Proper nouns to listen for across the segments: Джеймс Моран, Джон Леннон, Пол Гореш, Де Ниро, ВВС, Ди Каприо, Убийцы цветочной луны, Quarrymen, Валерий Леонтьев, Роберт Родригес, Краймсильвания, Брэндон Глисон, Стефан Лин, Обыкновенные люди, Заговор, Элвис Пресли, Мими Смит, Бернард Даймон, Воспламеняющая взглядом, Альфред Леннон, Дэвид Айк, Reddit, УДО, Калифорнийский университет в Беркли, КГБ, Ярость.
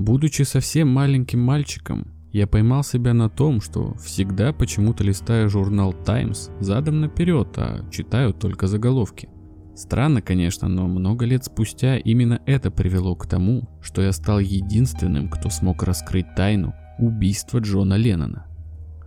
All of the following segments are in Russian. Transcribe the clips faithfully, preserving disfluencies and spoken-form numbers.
Будучи совсем маленьким мальчиком, я поймал себя на том, что всегда почему-то листаю журнал Times задом наперед, а читаю только заголовки. Странно, конечно, но много лет спустя именно это привело к тому, что я стал единственным, кто смог раскрыть тайну убийства Джона Леннона.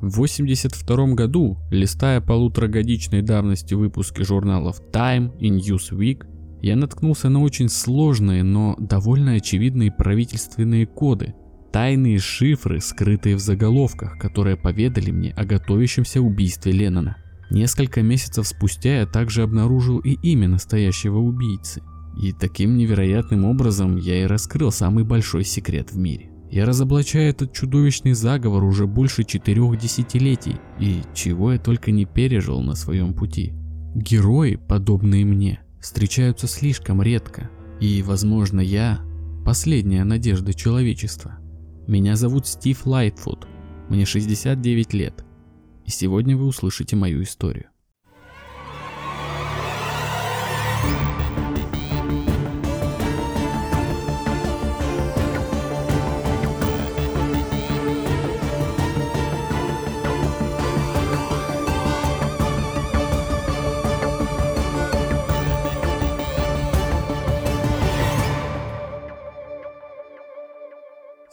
В восемьдесят втором году, листая полуторагодичной давности выпуски журналов Time и Newsweek, я наткнулся на очень сложные, но довольно очевидные правительственные коды, тайные шифры, скрытые в заголовках, которые поведали мне о готовящемся убийстве Леннона. Несколько месяцев спустя я также обнаружил и имя настоящего убийцы. И таким невероятным образом я и раскрыл самый большой секрет в мире. Я разоблачаю этот чудовищный заговор уже больше четырех десятилетий, и чего я только не пережил на своем пути. Герои, подобные мне, встречаются слишком редко, и, возможно, я – последняя надежда человечества. Меня зовут Стив Лайтфут, мне шестьдесят девять лет, и сегодня вы услышите мою историю.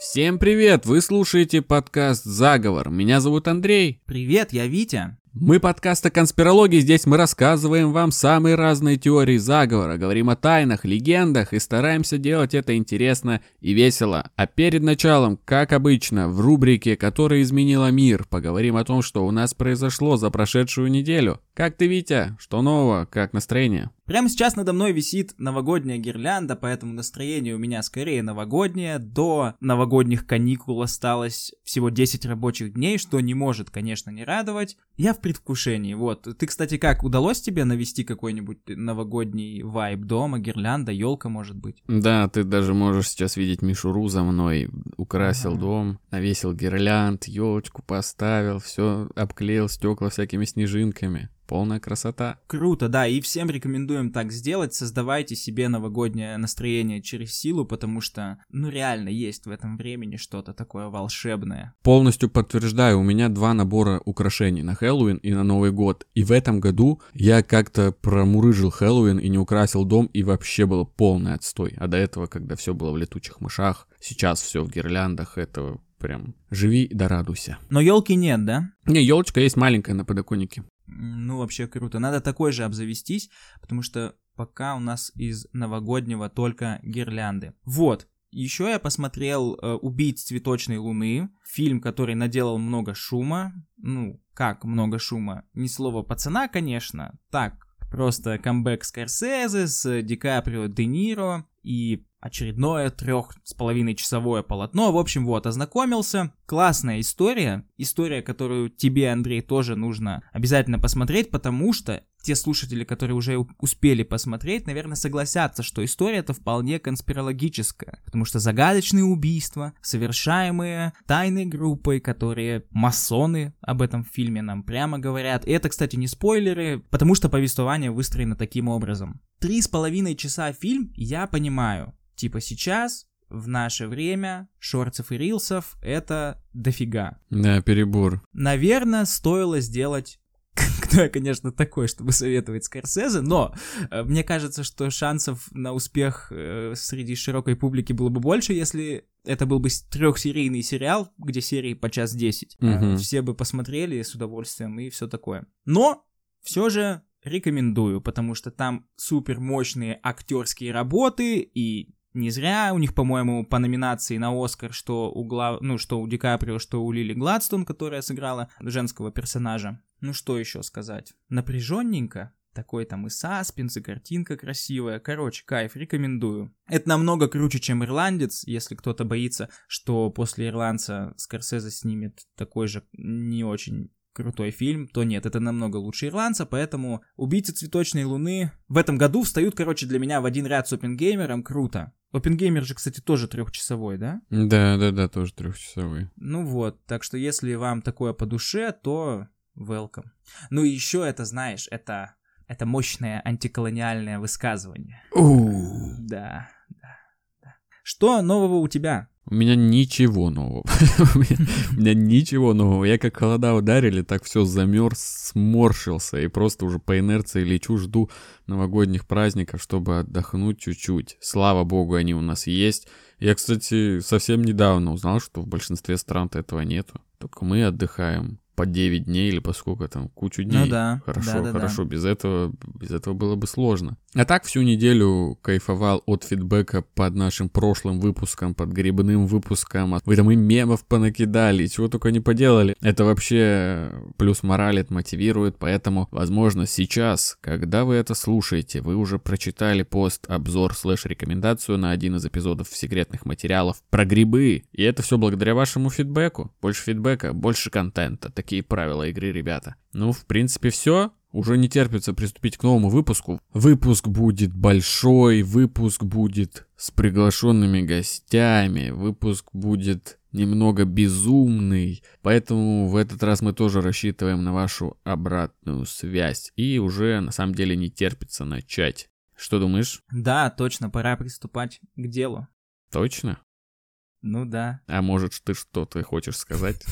Всем привет! Вы слушаете подкаст «Заговор». Меня зовут Андрей. Привет, я Витя. Мы подкаст о конспирологии. Здесь мы рассказываем вам самые разные теории заговора, говорим о тайнах, легендах и стараемся делать это интересно и весело. А перед началом, как обычно, в рубрике «Которая изменила мир», поговорим о том, что у нас произошло за прошедшую неделю. Как ты, Витя? Что нового? Как настроение? Прямо сейчас надо мной висит новогодняя гирлянда, поэтому настроение у меня скорее новогоднее. До новогодних каникул осталось всего десять рабочих дней, что не может, конечно, не радовать. Я в предвкушении, вот. Ты, кстати, как, удалось тебе навести какой-нибудь новогодний вайб дома, гирлянда, елка, может быть? Да, ты даже можешь сейчас видеть мишуру за мной. Украсил ага. дом, навесил гирлянд, елочку поставил, все обклеил стекла всякими снежинками. Полная красота. Круто, да, и всем рекомендуем так сделать. Создавайте себе новогоднее настроение через силу, потому что, ну, реально есть в этом времени что-то такое волшебное. Полностью подтверждаю, у меня два набора украшений на Хэллоуин и на Новый год. И в этом году я как-то промурыжил Хэллоуин и не украсил дом, и вообще было полный отстой. А до этого, когда все было в летучих мышах, сейчас все в гирляндах, это прям живи да радуйся. Но елки нет, да? Не, елочка есть маленькая на подоконнике. Ну, вообще круто. Надо такой же обзавестись, потому что пока у нас из новогоднего только гирлянды. Вот. Еще я посмотрел «Убийц цветочной луны», фильм, который наделал много шума. Ну, как много шума? Ни слова пацана, конечно. Так, просто камбэк Скорсезе с Ди Каприо, Де Ниро и очередное трех с половиной часовое полотно. В общем, вот, ознакомился. Классная история. История, которую тебе, Андрей, тоже нужно обязательно посмотреть, потому что те слушатели, которые уже успели посмотреть, наверное, согласятся, что история-то вполне конспирологическая. Потому что загадочные убийства, совершаемые тайной группой, которые масоны, об этом в фильме нам прямо говорят. И это, кстати, не спойлеры, потому что повествование выстроено таким образом. Три с половиной часа фильм, я понимаю. Типа сейчас, в наше время, шортсов и рилсов это дофига. Да, перебор. Наверное, стоило сделать... Кто я, конечно, такой, чтобы советовать Скорсезе, но э, мне кажется, что шансов на успех э, среди широкой публики было бы больше, если это был бы трехсерийный сериал, где серии по час десять. Угу. Э, все бы посмотрели с удовольствием и все такое. Но все же... Рекомендую, потому что там супер мощные актерские работы, и не зря у них, по-моему, по номинации на Оскар, что у, глав... ну, что у Ди Каприо, что у Лили Гладстон, которая сыграла женского персонажа. Ну что еще сказать? Напряженненько. Такой там и саспенс, и картинка красивая. Короче, кайф, рекомендую. Это намного круче, чем «Ирландец», если кто-то боится, что после «Ирландца» Скорсезе снимет такой же не очень... крутой фильм, то нет, это намного лучше «Ирландца», поэтому «Убийцы цветочной луны» в этом году встают, короче, для меня в один ряд с «Оппенгеймером», круто. «Оппенгеймер» же, кстати, тоже трехчасовой, да? Да-да-да, тоже трехчасовой. Ну вот, так что если вам такое по душе, то welcome. Ну и еще это, знаешь, это, это мощное антиколониальное высказывание. Да, да, да. Что нового у тебя? У меня ничего нового. У меня ничего нового. Я как холода ударили, так все замерз, сморщился. И просто уже по инерции лечу, жду новогодних праздников, чтобы отдохнуть чуть-чуть. Слава богу, они у нас есть. Я, кстати, совсем недавно узнал, что в большинстве стран-то этого нету. Только мы отдыхаем по девять дней или по сколько там, кучу дней. Ну да. Хорошо, да, да, хорошо. Да. Без этого, без этого было бы сложно. А так всю неделю кайфовал от фидбэка под нашим прошлым выпуском, под грибным выпуском. Вы там и мемов понакидали, чего только не поделали. Это вообще плюс моралит, мотивирует. Поэтому, возможно, сейчас, когда вы это слушаете, вы уже прочитали пост, обзор, слэш-рекомендацию на один из эпизодов секретных материалов про грибы. И это все благодаря вашему фидбэку. Больше фидбэка, больше контента. Такие правила игры, ребята. Ну, в принципе, все. Уже не терпится приступить к новому выпуску. Выпуск будет большой, выпуск будет с приглашенными гостями, выпуск будет немного безумный. Поэтому в этот раз мы тоже рассчитываем на вашу обратную связь. И уже, на самом деле, не терпится начать. Что думаешь? Да, точно, пора приступать к делу. Точно? Ну да. А может, ты что, ты хочешь сказать?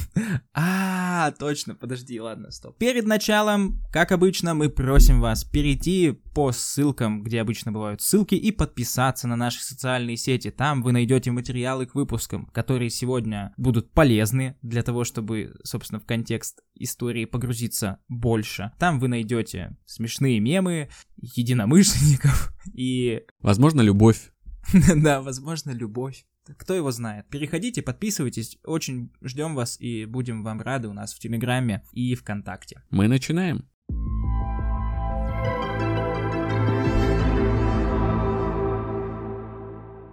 А, точно, подожди, ладно, стоп. Перед началом, как обычно, мы просим вас перейти по ссылкам, где обычно бывают ссылки, и подписаться на наши социальные сети. Там вы найдете материалы к выпускам, которые сегодня будут полезны для того, чтобы, собственно, в контекст истории погрузиться больше. Там вы найдете смешные мемы, единомышленников и... Возможно, любовь. Да, возможно, любовь. Кто его знает. Переходите, подписывайтесь. Очень ждем вас и будем вам рады у нас в Телеграме и ВКонтакте. Мы начинаем.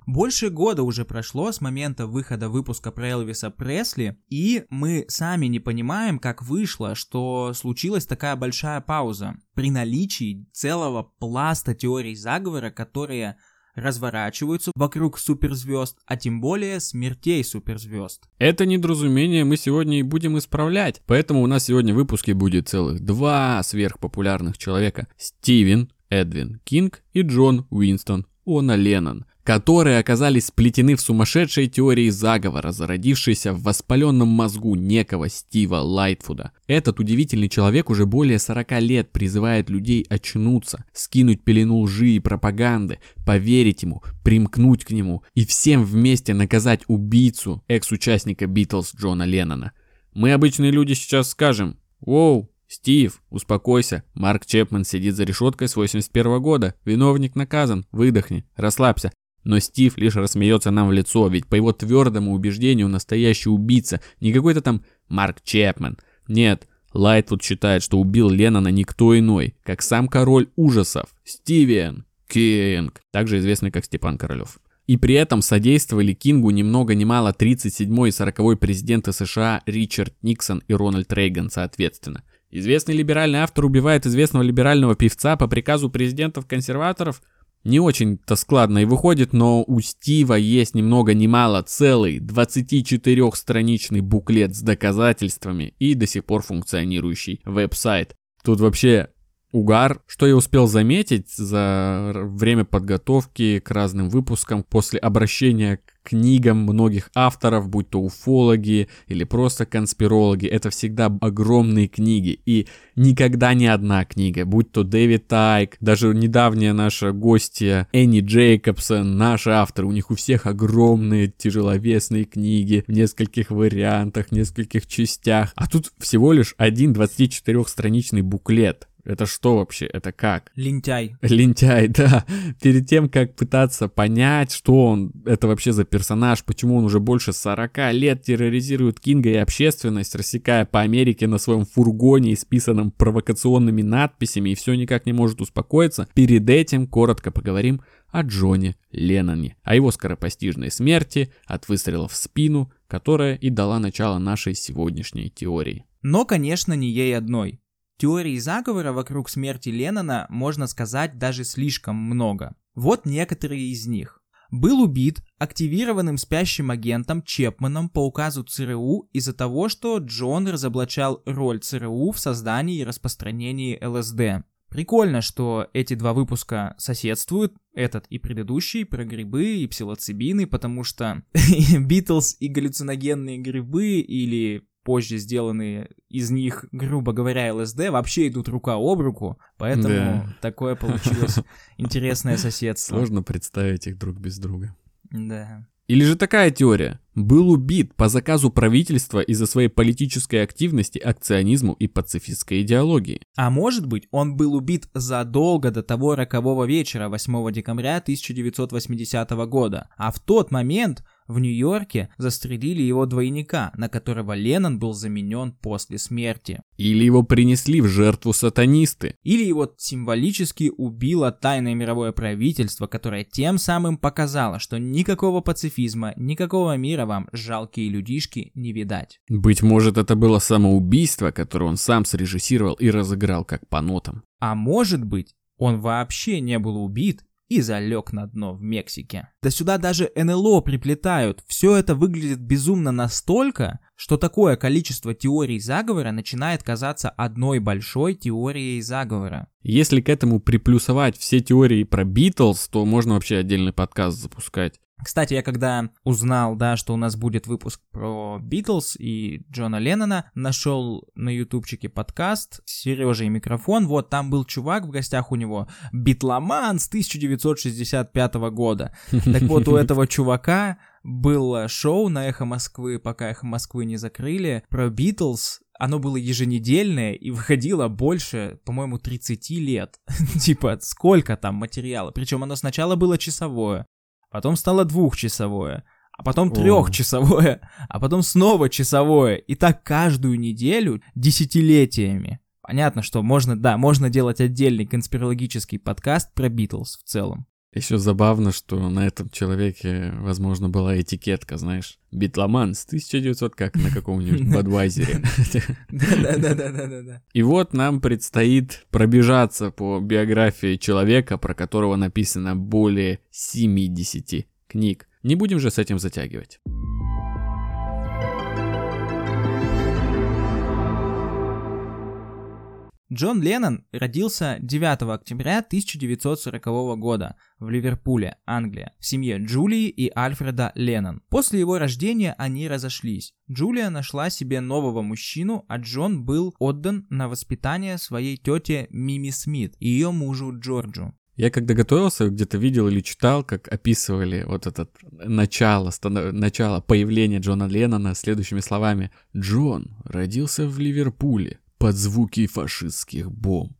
Больше года уже прошло с момента выхода выпуска про Элвиса Пресли, и мы сами не понимаем, как вышло, что случилась такая большая пауза при наличии целого пласта теорий заговора, которые... разворачиваются вокруг суперзвезд, а тем более смертей суперзвезд. Это недоразумение мы сегодня и будем исправлять, поэтому у нас сегодня в выпуске будет целых два сверхпопулярных человека: Стивен Эдвин Кинг и Джон Уинстон Оно Леннон, которые оказались сплетены в сумасшедшей теории заговора, зародившейся в воспаленном мозгу некого Стива Лайтфуда. Этот удивительный человек уже более сорок лет призывает людей очнуться, скинуть пелену лжи и пропаганды, поверить ему, примкнуть к нему и всем вместе наказать убийцу экс-участника Beatles Джона Леннона. Мы, обычные люди, сейчас скажем: «Воу, Стив, успокойся, Марк Чепмен сидит за решеткой с восемьдесят первого года, виновник наказан, выдохни, расслабься». Но Стив лишь рассмеется нам в лицо, ведь по его твердому убеждению настоящий убийца не какой-то там Марк Чепмен. Нет, Лайтвуд считает, что убил Леннона никто иной, как сам король ужасов Стивен Кинг, также известный как Степан Королев. И при этом содействовали Кингу ни много ни мало тридцать седьмой и сороковой президенты США Ричард Никсон и Рональд Рейган соответственно. Известный либеральный автор убивает известного либерального певца по приказу президентов-консерваторов. Не очень-то складно и выходит, но у Стива есть ни много ни мало целый двадцатичетырёхстраничный буклет с доказательствами и до сих пор функционирующий веб-сайт. Тут вообще угар. Что я успел заметить за время подготовки к разным выпускам после обращения к книгам многих авторов, будь то уфологи или просто конспирологи, это всегда огромные книги, и никогда не одна книга, будь то Дэвид Айк, даже недавняя наша гостья Энни Джейкобсон, наши авторы, у них у всех огромные тяжеловесные книги в нескольких вариантах, нескольких частях, а тут всего лишь один двадцатичетырёхстраничный буклет. Это что вообще? Это как? Лентяй. Лентяй, да. Перед тем, как пытаться понять, что он, это вообще за персонаж, почему он уже больше сорока лет терроризирует Кинга и общественность, рассекая по Америке на своем фургоне, исписанном провокационными надписями, и все никак не может успокоиться, перед этим коротко поговорим о Джоне Ленноне, о его скоропостижной смерти от выстрела в спину, которая и дала начало нашей сегодняшней теории. Но, конечно, не ей одной. Теорий заговора вокруг смерти Леннона, можно сказать, даже слишком много. Вот некоторые из них. Был убит активированным спящим агентом Чепменом по указу ЦРУ из-за того, что Джон разоблачал роль ЦРУ в создании и распространении ЛСД. Прикольно, что эти два выпуска соседствуют, этот и предыдущий, про грибы и псилоцибины, потому что Beatles и галлюциногенные грибы, или позже сделанные из них, грубо говоря, ЛСД, вообще идут рука об руку, поэтому да. такое получилось интересное соседство. Сложно представить их друг без друга. Да. Или же такая теория. Был убит по заказу правительства из-за своей политической активности, акционизму и пацифистской идеологии. А может быть, он был убит задолго до того рокового вечера восьмого декабря тысяча девятьсот восьмидесятого года, а в тот момент в Нью-Йорке застрелили его двойника, на которого Леннон был заменен после смерти. Или его принесли в жертву сатанисты. Или его символически убило тайное мировое правительство, которое тем самым показало, что никакого пацифизма, никакого мира вам, жалкие людишки, не видать. Быть может, это было самоубийство, которое он сам срежиссировал и разыграл как по нотам. А может быть, он вообще не был убит и залег на дно в Мексике. Да сюда даже НЛО приплетают. Все это выглядит безумно настолько, что такое количество теорий заговора начинает казаться одной большой теорией заговора. Если к этому приплюсовать все теории про Beatles, то можно вообще отдельный подкаст запускать. Кстати, я когда узнал, да, что у нас будет выпуск про Beatles и Джона Леннона, нашел на ютубчике подкаст «Сережа и микрофон». Вот там был чувак, в гостях у него битломан с тысяча девятьсот шестьдесят пятого года. Так вот, у этого чувака было шоу на «Эхо Москвы», пока «Эхо Москвы» не закрыли, про Beatles. Оно было еженедельное и выходило больше, по-моему, тридцати лет. Типа, сколько там материала. Причем оно сначала было часовое, потом стало двухчасовое, а потом О. трехчасовое, а потом снова часовое. И так каждую неделю десятилетиями. Понятно, что можно, да, можно делать отдельный конспирологический подкаст про Beatles в целом. Еще забавно, что на этом человеке, возможно, была этикетка, знаешь, битломан с тысяча девятисотого, как на каком-нибудь Budweiser. Да-да-да-да-да-да. И вот нам предстоит пробежаться по биографии человека, про которого написано более семидесяти книг. Не будем же с этим затягивать. Джон Леннон родился девятого октября тысяча девятьсот сорокового года в Ливерпуле, Англия, в семье Джулии и Альфреда Леннон. После его рождения они разошлись. Джулия нашла себе нового мужчину, а Джон был отдан на воспитание своей тете Мими Смит и ее мужу Джорджу. Я когда готовился, где-то видел или читал, как описывали вот это начало, станов... начало появления Джона Леннона следующими словами. Джон родился в Ливерпуле. Под звуки фашистских бомб.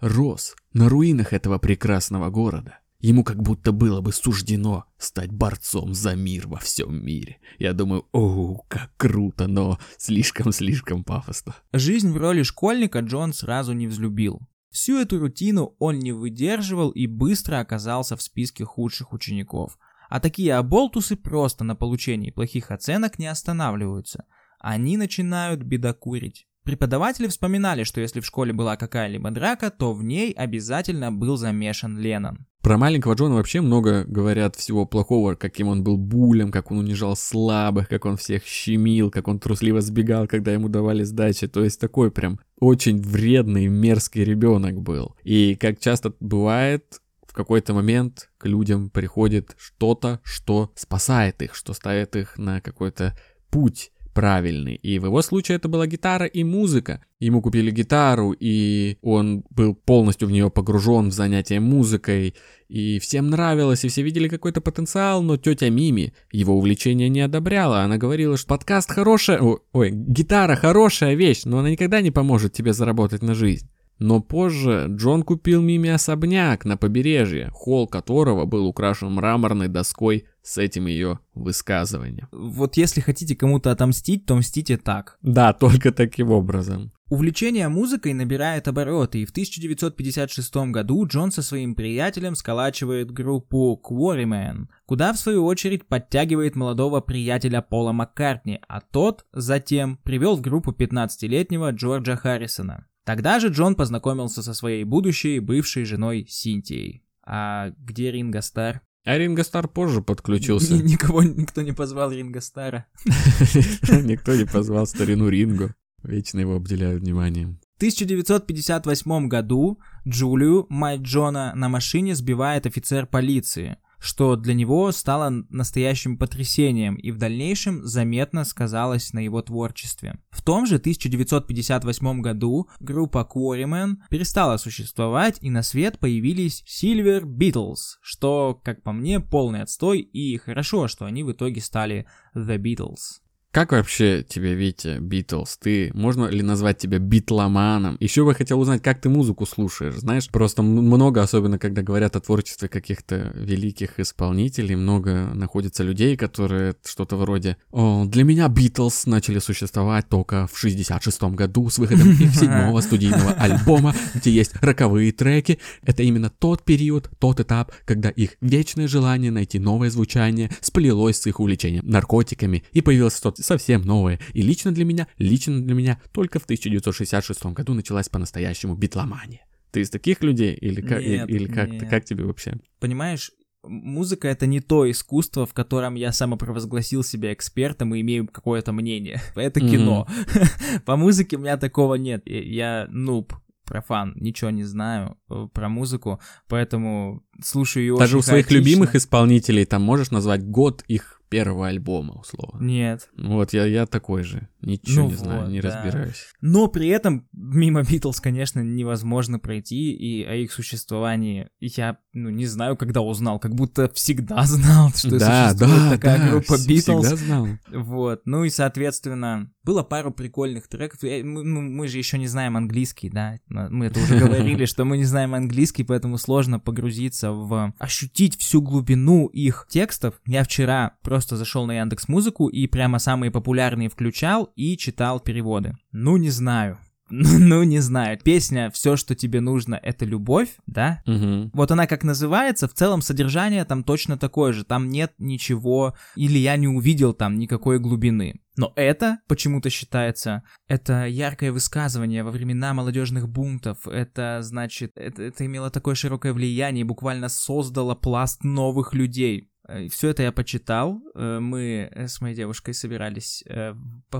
Рос на руинах этого прекрасного города. Ему как будто было бы суждено стать борцом за мир во всем мире. Я думаю, оу, как круто, но слишком-слишком пафосно. Жизнь в роли школьника Джон сразу не взлюбил. Всю эту рутину он не выдерживал и быстро оказался в списке худших учеников. А такие оболтусы просто на получении плохих оценок не останавливаются. Они начинают бедокурить. Преподаватели вспоминали, что если в школе была какая-либо драка, то в ней обязательно был замешан Леннон. Про маленького Джона вообще много говорят всего плохого, каким он был булем, как он унижал слабых, как он всех щемил, как он трусливо сбегал, когда ему давали сдачи. То есть такой прям очень вредный, мерзкий ребенок был. И как часто бывает, в какой-то момент к людям приходит что-то, что спасает их, что ставит их на какой-то путь правильный. И в его случае это была гитара и музыка. Ему купили гитару, и он был полностью в нее погружен в занятия музыкой. И всем нравилось, и все видели какой-то потенциал, но тетя Мими его увлечение не одобряла. Она говорила, что подкаст хорошая... Ой, гитара хорошая вещь, но она никогда не поможет тебе заработать на жизнь. Но позже Джон купил Мими особняк на побережье, холл которого был украшен мраморной доской с этим ее высказыванием. Вот если хотите кому-то отомстить, то мстите так. Да, только таким образом. Увлечение музыкой набирает обороты, и в тысяча девятьсот пятьдесят шестом году Джон со своим приятелем сколачивает группу Quarrymen, куда в свою очередь подтягивает молодого приятеля Пола Маккартни, а тот затем привел в группу пятнадцатилетнего Джорджа Харрисона. Тогда же Джон познакомился со своей будущей бывшей женой Синтией. А где Ринго Старр? А Ринго Старр позже подключился. Н- никого, никто не позвал Ринго Старра. Никто не позвал старину Ринго. Вечно его обделяют вниманием. В тысяча девятьсот пятьдесят восьмом году Джулию, мать Джона, на машине сбивает офицер полиции, что для него стало настоящим потрясением и в дальнейшем заметно сказалось на его творчестве. В том же тысяча девятьсот пятьдесят восьмом году группа Quarrymen перестала существовать, и на свет появились Silver Beatles, что, как по мне, полный отстой, и хорошо, что они в итоге стали The Beatles. Как вообще тебя, Витя, Битлз? Ты, можно ли назвать тебя битломаном? Еще бы хотел узнать, как ты музыку слушаешь, знаешь? Просто много, особенно когда говорят о творчестве каких-то великих исполнителей, много находится людей, которые что-то вроде «О, для меня Битлз начали существовать только в шестьдесят шестом году с выходом их седьмого студийного альбома, где есть роковые треки. Это именно тот период, тот этап, когда их вечное желание найти новое звучание сплелось с их увлечением наркотиками и появилось тот совсем новое. И лично для меня, лично для меня, только в тысяча девятьсот шестьдесят шестом году началась по-настоящему битломания». Ты из таких людей? Или как, нет, или как, нет. Как тебе вообще? Понимаешь, музыка — это не то искусство, в котором я самопровозгласил себя экспертом и имею какое-то мнение. Это кино. Mm-hmm. По музыке у меня такого нет. Я нуб, профан, ничего не знаю про музыку, поэтому слушаю ее очень хаотично. Даже у своих любимых исполнителей там можешь назвать год их первого альбома, условно. Нет. Вот, я, я такой же. Ничего ну не вот, знаю, не да. разбираюсь. Но при этом мимо Битлз, конечно, невозможно пройти, и о их существовании я, ну, не знаю, когда узнал, как будто всегда знал, что да, существует да, такая да, группа Битлз. Всегда знал. Вот, ну и, соответственно, было пару прикольных треков. Мы, мы же еще не знаем английский, да? Мы это уже говорили, что мы не знаем английский, поэтому сложно погрузиться в... ощутить всю глубину их текстов. Я вчера просто Просто зашел на Яндекс.Музыку и прямо самые популярные включал и читал переводы. Ну, не знаю. Ну, не знаю. Песня «Все, что тебе нужно, это любовь», да? Угу. Вот она как называется, в целом содержание там точно такое же. Там нет ничего, или я не увидел там никакой глубины. Но это почему-то считается, это яркое высказывание во времена молодежных бунтов. Это, значит, это, это имело такое широкое влияние и буквально создало пласт новых людей. Все это я почитал, мы с моей девушкой собирались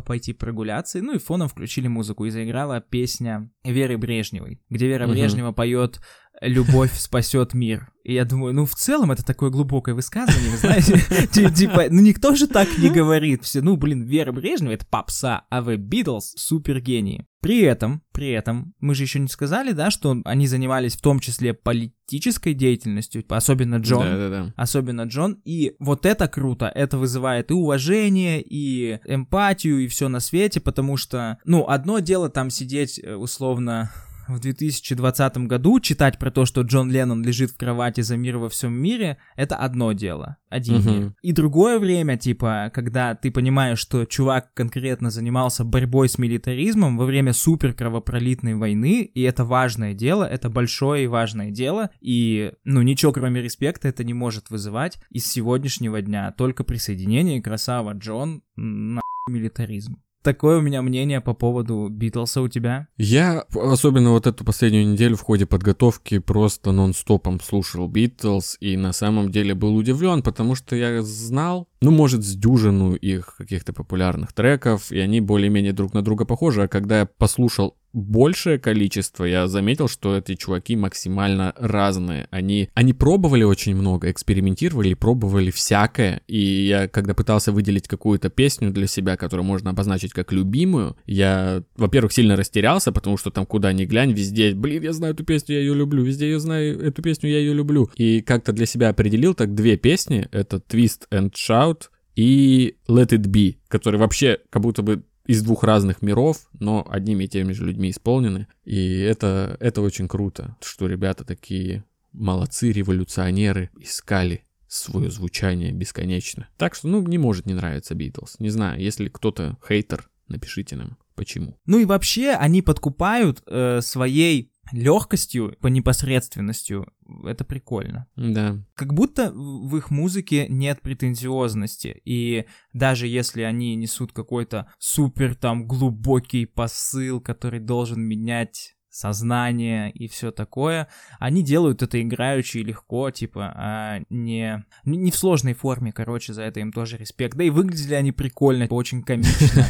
пойти прогуляться, ну и фоном включили музыку, и заиграла песня Веры Брежневой, где Вера угу. Брежнева поет «Любовь спасет мир». И я думаю, ну в целом это такое глубокое высказывание, знаете, типа, ну никто же так не говорит, все, ну блин, Вера Брежнева — это попса, а The Beatles — супергении. При этом, при этом, мы же еще не сказали, да, что они занимались в том числе политической деятельностью, особенно Джон, да, да, да. особенно Джон, и вот это круто, это вызывает и уважение, и эмпатию, и все на свете, потому что, ну, одно дело там сидеть, условно, в две тысячи двадцатом году, читать про то, что Джон Леннон лежит в кровати за мир во всем мире, это одно дело, один угу. мир. И другое время, типа, когда ты понимаешь, что чувак конкретно занимался борьбой с милитаризмом во время суперкровопролитной войны, и это важное дело, это большое и важное дело, и, ну, ничего кроме респекта это не может вызывать из сегодняшнего дня, только присоединение, красава, Джон, на милитаризм. Такое у меня мнение по поводу Битлса. У тебя? Я, особенно вот эту последнюю неделю в ходе подготовки, просто нон-стопом слушал Битлз и на самом деле был удивлен, потому что я знал, ну, может, с дюжину их каких-то популярных треков, и они более-менее друг на друга похожи, а когда я послушал большее количество, я заметил, что эти чуваки максимально разные. Они, они пробовали очень много, экспериментировали, пробовали всякое. И я, когда пытался выделить какую-то песню для себя, которую можно обозначить как любимую, я, во-первых, сильно растерялся, потому что там куда ни глянь, везде, блин, я знаю эту песню, я ее люблю, везде я знаю эту песню, я ее люблю. И как-то для себя определил так две песни, это Twist and Shout и Let It Be, которые вообще как будто бы из двух разных миров, но одними и теми же людьми исполнены. И это, это очень круто, что ребята такие молодцы, революционеры, искали свое звучание бесконечно. Так что, ну, не может не нравиться Beatles. Не знаю, если кто-то хейтер, напишите нам, почему. Ну и вообще они подкупают э, своей легкостью, по непосредственностью. Это прикольно. Да. Как будто в их музыке нет претензиозности. И даже если они несут какой-то супер там глубокий посыл, который должен менять сознание и все такое, они делают это играючи и легко, типа, а не, не в сложной форме, короче, за это им тоже респект. Да и выглядели они прикольно, очень комично.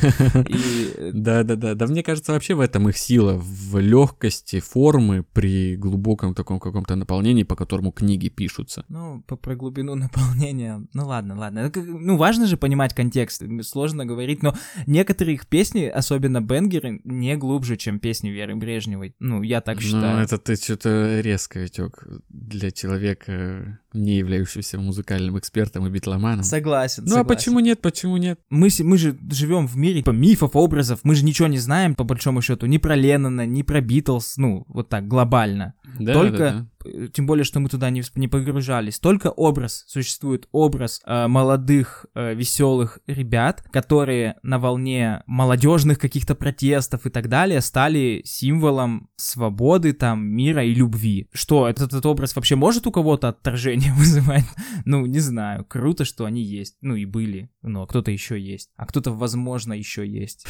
Да-да-да, да мне кажется, вообще в этом их сила, в легкости формы при глубоком таком каком-то наполнении, по которому книги пишутся. Ну, про глубину наполнения, ну ладно, ладно. Ну, важно же понимать контекст, сложно говорить, но некоторые их песни, особенно бэнгеры, не глубже, чем песни Веры Брежневой. Ну, я так считаю. Ну, это ты что-то резко, Витёк, для человека, не являющегося музыкальным экспертом и битломаном. Согласен, Ну, согласен. А почему нет, почему нет? Мы, мы же живем в мире типа, мифов, образов, мы же ничего не знаем, по большому счету, ни про Леннона, ни про Битлз, ну, вот так, глобально. Да, Только... Да, да. Тем более, что мы туда не, не погружались. Только образ, существует образ э, молодых, э, веселых ребят, которые на волне молодежных каких-то протестов и так далее стали символом свободы, там, мира и любви. Что, этот, этот образ вообще может у кого-то отторжение вызывать? Ну, не знаю. Круто, что они есть. Ну, и были. Но кто-то еще есть. А кто-то, возможно, еще есть.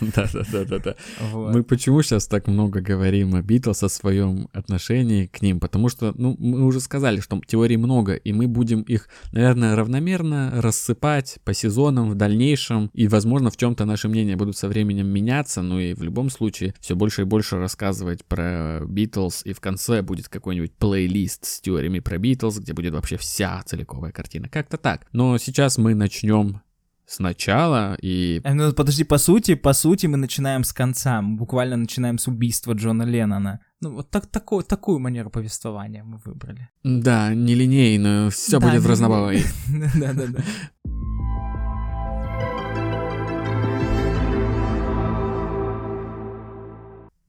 Да-да-да-да-да. Мы почему сейчас так много говорим о Битлз, о своем отношении к ним, потому что, ну, мы уже сказали, что теорий много, и мы будем их, наверное, равномерно рассыпать по сезонам в дальнейшем, и, возможно, в чем-то наши мнения будут со временем меняться, ну и в любом случае все больше и больше рассказывать про Beatles, и в конце будет какой-нибудь плейлист с теориями про Beatles, где будет вообще вся целиковая картина, как-то так. Но сейчас мы начнем сначала и... Ну, подожди, по сути, по сути мы начинаем с конца, мы буквально начинаем с убийства Джона Леннона. Ну, вот так, такую, такую манеру повествования мы выбрали. Да, нелинейную, все да, будет в разнобой. Да-да-да.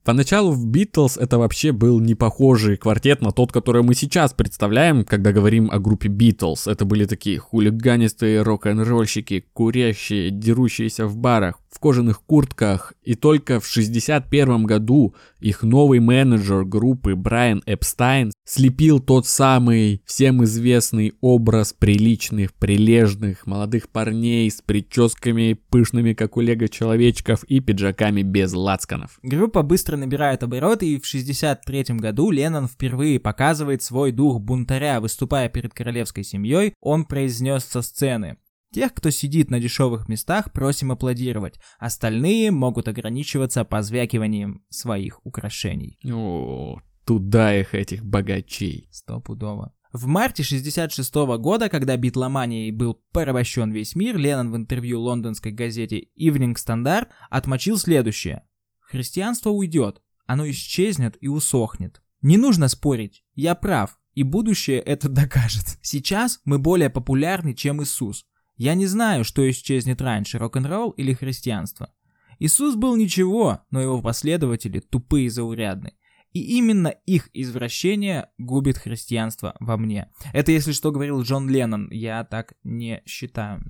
Поначалу в Beatles это вообще был не похожий квартет на тот, который мы сейчас представляем, когда говорим о группе Beatles. Это были такие хулиганистые рок-н-ролльщики, курящие, дерущиеся в барах, в кожаных куртках. И только в шестьдесят первом году их новый менеджер группы Брайан Эпстайн слепил тот самый всем известный образ приличных, прилежных молодых парней с прическами пышными, как у лего-человечков, и пиджаками без лацканов. Группа быстро набирает обороты, и в шестьдесят третьем году Леннон впервые показывает свой дух бунтаря, выступая перед королевской семьей, он произнес со сцены: «Тех, кто сидит на дешевых местах, просим аплодировать. Остальные могут ограничиваться позвякиванием своих украшений». О, туда их, этих богачей. Стопудово. В марте шестьдесят шестого года, когда битломанией был порабощен весь мир, Леннон в интервью лондонской газете Evening Standard отмочил следующее: «Христианство уйдет, оно исчезнет и усохнет. Не нужно спорить, я прав, и будущее это докажет. Сейчас мы более популярны, чем Иисус. Я не знаю, что исчезнет раньше, рок-н-ролл или христианство. Иисус был ничего, но его последователи тупые и заурядны. И именно их извращение губит христианство во мне». Это, если что, говорил Джон Леннон. Я так не считаю.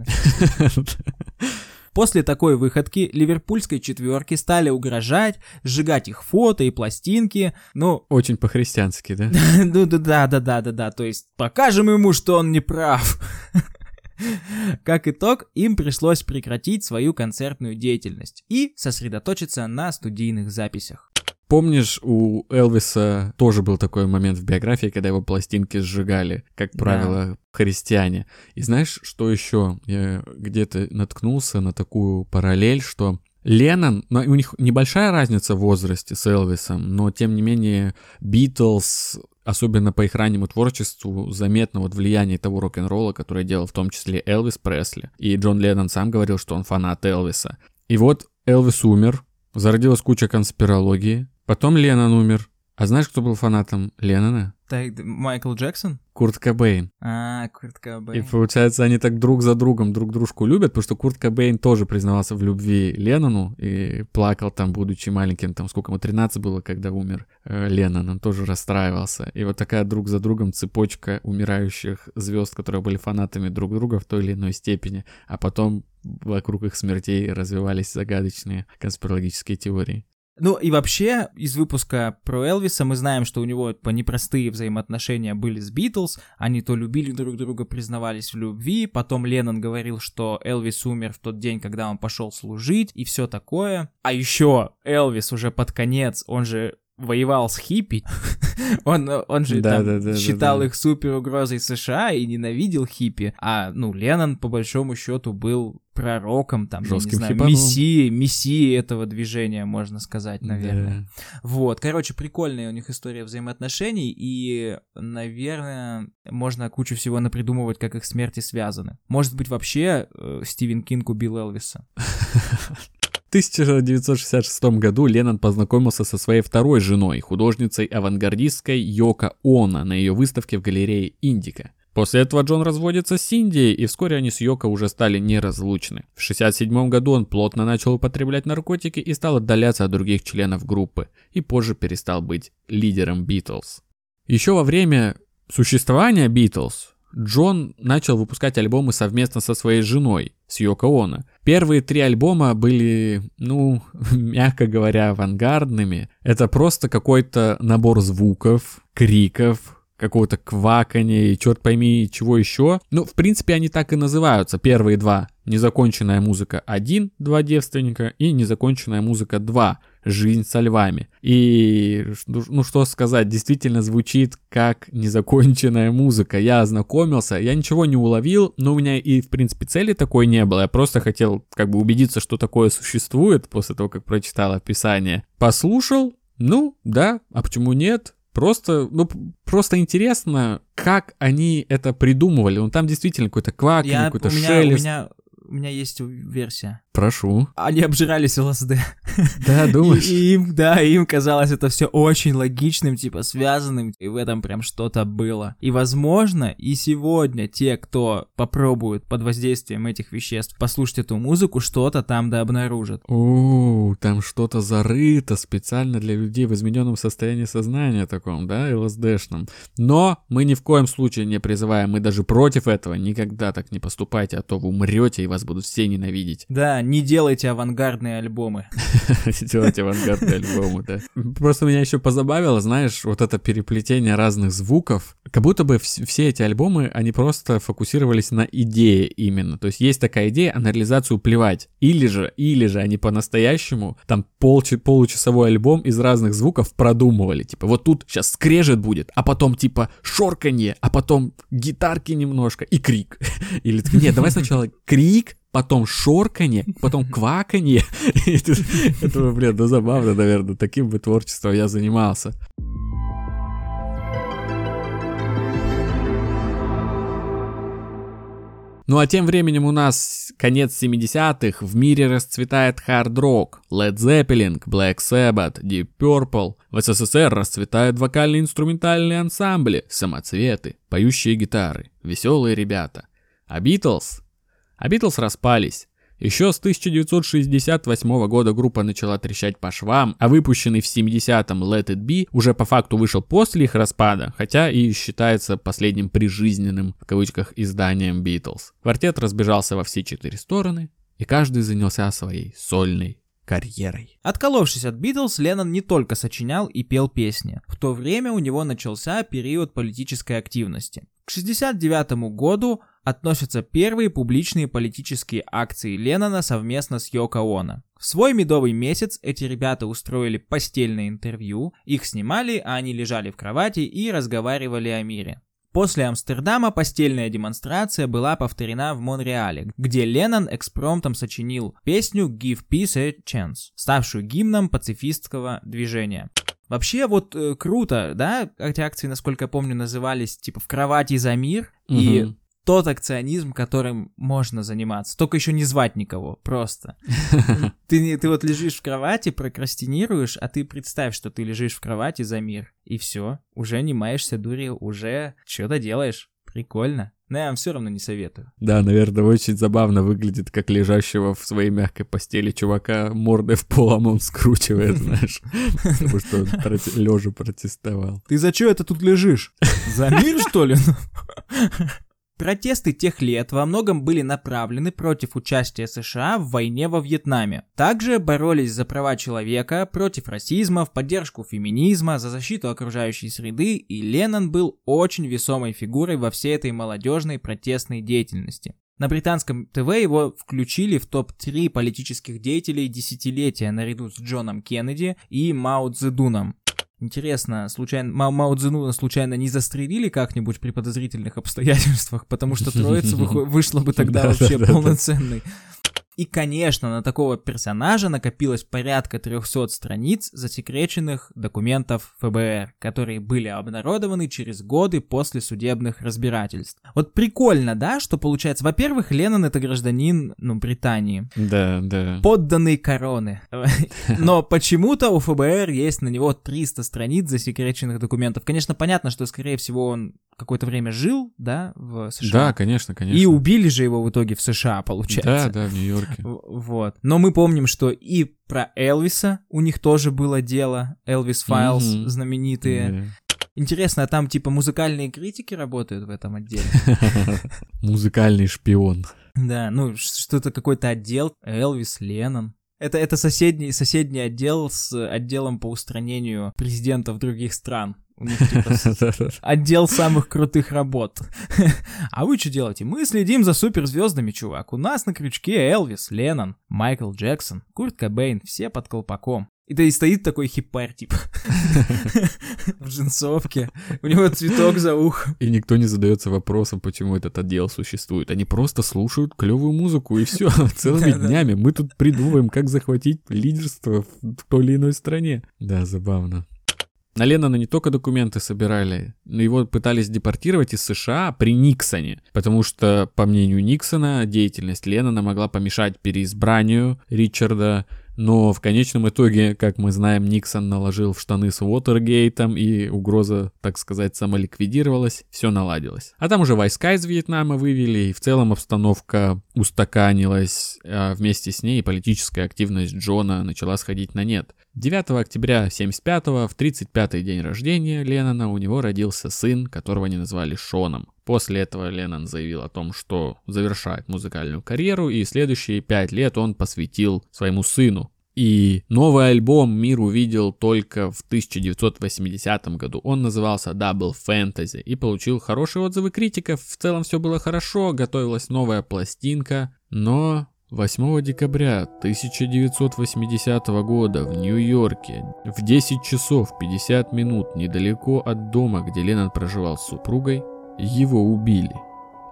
После такой выходки ливерпульской четверки стали угрожать, сжигать их фото и пластинки, ну... Очень по-христиански, да? Ну да-да-да-да-да, то есть покажем ему, что он не прав. Как итог, им пришлось прекратить свою концертную деятельность и сосредоточиться на студийных записях. Помнишь, у Элвиса тоже был такой момент в биографии, когда его пластинки сжигали, как правило, христиане. И знаешь, что еще? Я где-то наткнулся на такую параллель, что Леннон, ну, у них небольшая разница в возрасте с Элвисом, но тем не менее Beatles, особенно по их раннему творчеству, заметно вот влияние того рок-н-ролла, которое делал в том числе Элвис Пресли. И Джон Леннон сам говорил, что он фанат Элвиса. И вот Элвис умер, зародилась куча конспирологии, потом Леннон умер. А знаешь, кто был фанатом Леннона? Так, Майкл Джексон? Курт Кобейн. А, Курт Кобейн. И получается, они так друг за другом друг дружку любят, потому что Курт Кобейн тоже признавался в любви Леннону и плакал там, будучи маленьким, там сколько ему, тринадцать было, когда умер э, Леннон, он тоже расстраивался. И вот такая друг за другом цепочка умирающих звезд, которые были фанатами друг друга в той или иной степени, а потом вокруг их смертей развивались загадочные конспирологические теории. Ну и вообще, из выпуска про Элвиса мы знаем, что у него непростые взаимоотношения были с Битлз, они то любили друг друга, признавались в любви, потом Леннон говорил, что Элвис умер в тот день, когда он пошел служить, и все такое. А еще Элвис уже под конец, он же воевал с хиппи, он, он же да, там да, да, считал да, да. их супер угрозой США и ненавидел хиппи, а, ну, Леннон, по большому счету, был пророком, там, я не знаю, мессией, мессией этого движения, можно сказать, наверное. Да. Вот, короче, прикольная у них история взаимоотношений, и, наверное, можно кучу всего напридумывать, как их смерти связаны. Может быть, вообще э, Стивен Кинг убил Элвиса? В тысяча девятьсот шестьдесят шестом году Леннон познакомился со своей второй женой, художницей-авангардисткой Йоко Оно, на ее выставке в галерее Индика. После этого Джон разводится с Синтией, и вскоре они с Йоко уже стали неразлучны. В шестьдесят седьмом году он плотно начал употреблять наркотики и стал отдаляться от других членов группы, и позже перестал быть лидером Beatles. Еще во время существования Beatles Джон начал выпускать альбомы совместно со своей женой, с Йоко Оно. Первые три альбома были, ну, мягко говоря, авангардными. Это просто какой-то набор звуков, криков, какого-то кваканья и черт пойми чего еще. Ну, в принципе, они так и называются. Первые два. Незаконченная музыка один, два девственника, и незаконченная музыка два. Жизнь со львами. И, ну что сказать, действительно звучит как незаконченная музыка. Я ознакомился, я ничего не уловил, но у меня и, в принципе, цели такой не было. Я просто хотел как бы убедиться, что такое существует после того, как прочитал описание. Послушал, ну да, а почему нет? Просто, ну, просто интересно, как они это придумывали. Ну, там действительно какой-то квак, я, какой-то у меня, шелест. У меня... У меня есть версия. Прошу. Они обжирались ЛСД. Да, думаешь? И, и им, да, им казалось это все очень логичным, типа связанным, и в этом прям что-то было. И, возможно, и сегодня те, кто попробует под воздействием этих веществ послушать эту музыку, что-то там да обнаружат. О, там что-то зарыто специально для людей в измененном состоянии сознания таком, да, ЛСДшном. Но мы ни в коем случае не призываем, мы даже против этого. Никогда так не поступайте, а то вы умрете и вас будут все ненавидеть. Да, не делайте авангардные альбомы. Не делайте авангардные альбомы, да. Просто меня еще позабавило, знаешь, вот это переплетение разных звуков. Как будто бы все эти альбомы, они просто фокусировались на идее именно. То есть есть такая идея, а на реализацию плевать. Или же, или же они по-настоящему там получасовой альбом из разных звуков продумывали. Типа вот тут сейчас скрежет будет, а потом типа шорканье, а потом гитарки немножко и крик. Или нет, давай сначала крик, потом шорканье, потом кваканье. Это, блин, ну забавно, наверное, таким бы творчеством я занимался. Ну а тем временем у нас конец семидесятых, в мире расцветает хард-рок, Led Zeppelin, Black Sabbath, Deep Purple. В СССР расцветают вокально-инструментальные ансамбли, самоцветы, поющие гитары, веселые ребята. А Beatles... А Beatles распались. Еще с тысяча девятьсот шестьдесят восьмого года группа начала трещать по швам, а выпущенный в семидесятом Let It Be уже по факту вышел после их распада, хотя и считается последним прижизненным, в кавычках, изданием Beatles. Квартет разбежался во все четыре стороны, и каждый занялся своей сольной карьерой. Отколовшись от Beatles, Леннон не только сочинял и пел песни. В то время у него начался период политической активности. К шестьдесят девятому году относятся первые публичные политические акции Леннона совместно с Йоко Оно. В свой медовый месяц эти ребята устроили постельное интервью, их снимали, а они лежали в кровати и разговаривали о мире. После Амстердама постельная демонстрация была повторена в Монреале, где Леннон экспромтом сочинил песню «Give Peace a Chance», ставшую гимном пацифистского движения. Вообще вот э, круто, да, эти акции, насколько я помню, назывались типа «В кровати за мир», угу. И тот акционизм, которым можно заниматься, только еще не звать никого, просто. Ты, ты вот лежишь в кровати, прокрастинируешь, а ты представь, что ты лежишь в кровати за мир, и все, уже не маешься дурью, уже что-то делаешь, прикольно. Но я вам все равно не советую. Да, наверное, очень забавно выглядит, как лежащего в своей мягкой постели чувака мордой в пол он скручивает, знаешь, потому что он лежа протестовал. Ты за что это тут лежишь? За мир, что ли? Протесты тех лет во многом были направлены против участия США в войне во Вьетнаме. Также боролись за права человека, против расизма, в поддержку феминизма, за защиту окружающей среды, и Леннон был очень весомой фигурой во всей этой молодежной протестной деятельности. На британском ТВ его включили в топ три политических деятелей десятилетия наряду с Джоном Кеннеди и Мао Цзэдуном. Интересно, случайно Ма- Мао Цзэдуна случайно не застрелили как-нибудь при подозрительных обстоятельствах, потому что троица вышла бы тогда вообще полноценной. И, конечно, на такого персонажа накопилось порядка трехсот страниц засекреченных документов эф бэ эр, которые были обнародованы через годы после судебных разбирательств. Вот прикольно, да, что получается, во-первых, Леннон — это гражданин, ну, Британии. Да, да. Подданный короны. Но почему-то у эф бэ эр есть на него триста страниц засекреченных документов. Конечно, понятно, что, скорее всего, он какое-то время жил, да, в США. Да, конечно, конечно. И убили же его в итоге в США, получается. Да, да, в Нью-Йорке. Вот. Но мы помним, что и про Элвиса у них тоже было дело. Элвис Файлз mm-hmm. знаменитые. Yeah. Интересно, а там типа музыкальные критики работают в этом отделе? Музыкальный шпион. Да, ну что-то какой-то отдел. Элвис, Леннон. Это, это соседний, соседний отдел с отделом по устранению президентов других стран. У них типа отдел самых крутых работ. А вы что делаете? Мы следим за суперзвездами, чувак. У нас на крючке Элвис, Леннон, Майкл Джексон, Курт Кобейн, все под колпаком. И да и стоит такой хипарь, типа, в джинсовке, у него цветок за ухом. И никто не задается вопросом, почему этот отдел существует. Они просто слушают клевую музыку, и все, целыми днями мы тут придумываем, как захватить лидерство в той или иной стране. Да, забавно. На Леннона не только документы собирали, но его пытались депортировать из США при Никсоне, потому что, по мнению Никсона, деятельность Леннона могла помешать переизбранию Ричарда, но в конечном итоге, как мы знаем, Никсон наложил в штаны с Уотергейтом, и угроза, так сказать, самоликвидировалась, все наладилось. А там уже войска из Вьетнама вывели, и в целом обстановка устаканилась, а вместе с ней политическая активность Джона начала сходить на нет. девятого октября семьдесят пятого, в тридцать пятый день рождения Леннона, у него родился сын, которого они назвали Шоном. После этого Леннон заявил о том, что завершает музыкальную карьеру, и следующие пять лет он посвятил своему сыну. И новый альбом мир увидел только в тысяча девятьсот восьмидесятом году. Он назывался Double Fantasy и получил хорошие отзывы критиков. В целом все было хорошо, готовилась новая пластинка, но... восьмого декабря тысяча девятьсот восьмидесятого года в Нью-Йорке в десять часов пятьдесят минут недалеко от дома, где Леннон проживал с супругой, его убили.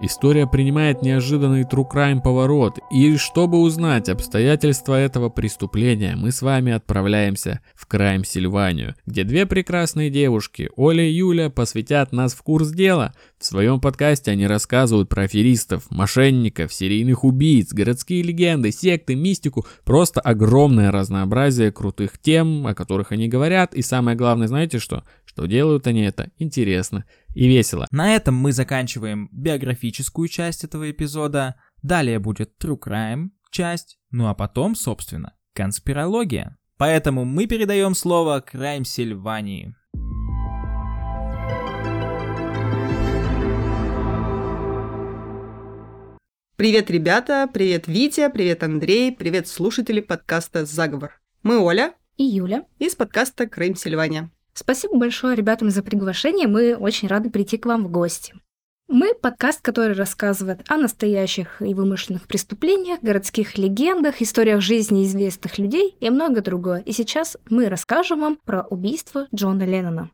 История принимает неожиданный true crime поворот, и чтобы узнать обстоятельства этого преступления, мы с вами отправляемся в Краймсильванию, где две прекрасные девушки, Оля и Юля, посвятят нас в курс дела. В своем подкасте они рассказывают про аферистов, мошенников, серийных убийц, городские легенды, секты, мистику, просто огромное разнообразие крутых тем, о которых они говорят, и самое главное, знаете что? Что делают они это интересно и весело. На этом мы заканчиваем биографическую часть этого эпизода. Далее будет True Crime часть, ну а потом, собственно, конспирология. Поэтому мы передаем слово Краймсильвании. Привет, ребята, привет, Витя, привет, Андрей, привет, слушатели подкаста «Заговор». Мы Оля и Юля из подкаста «Краймсильвания». Спасибо большое ребятам за приглашение, мы очень рады прийти к вам в гости. Мы подкаст, который рассказывает о настоящих и вымышленных преступлениях, городских легендах, историях жизни известных людей и многое другое. И сейчас мы расскажем вам про убийство Джона Леннона.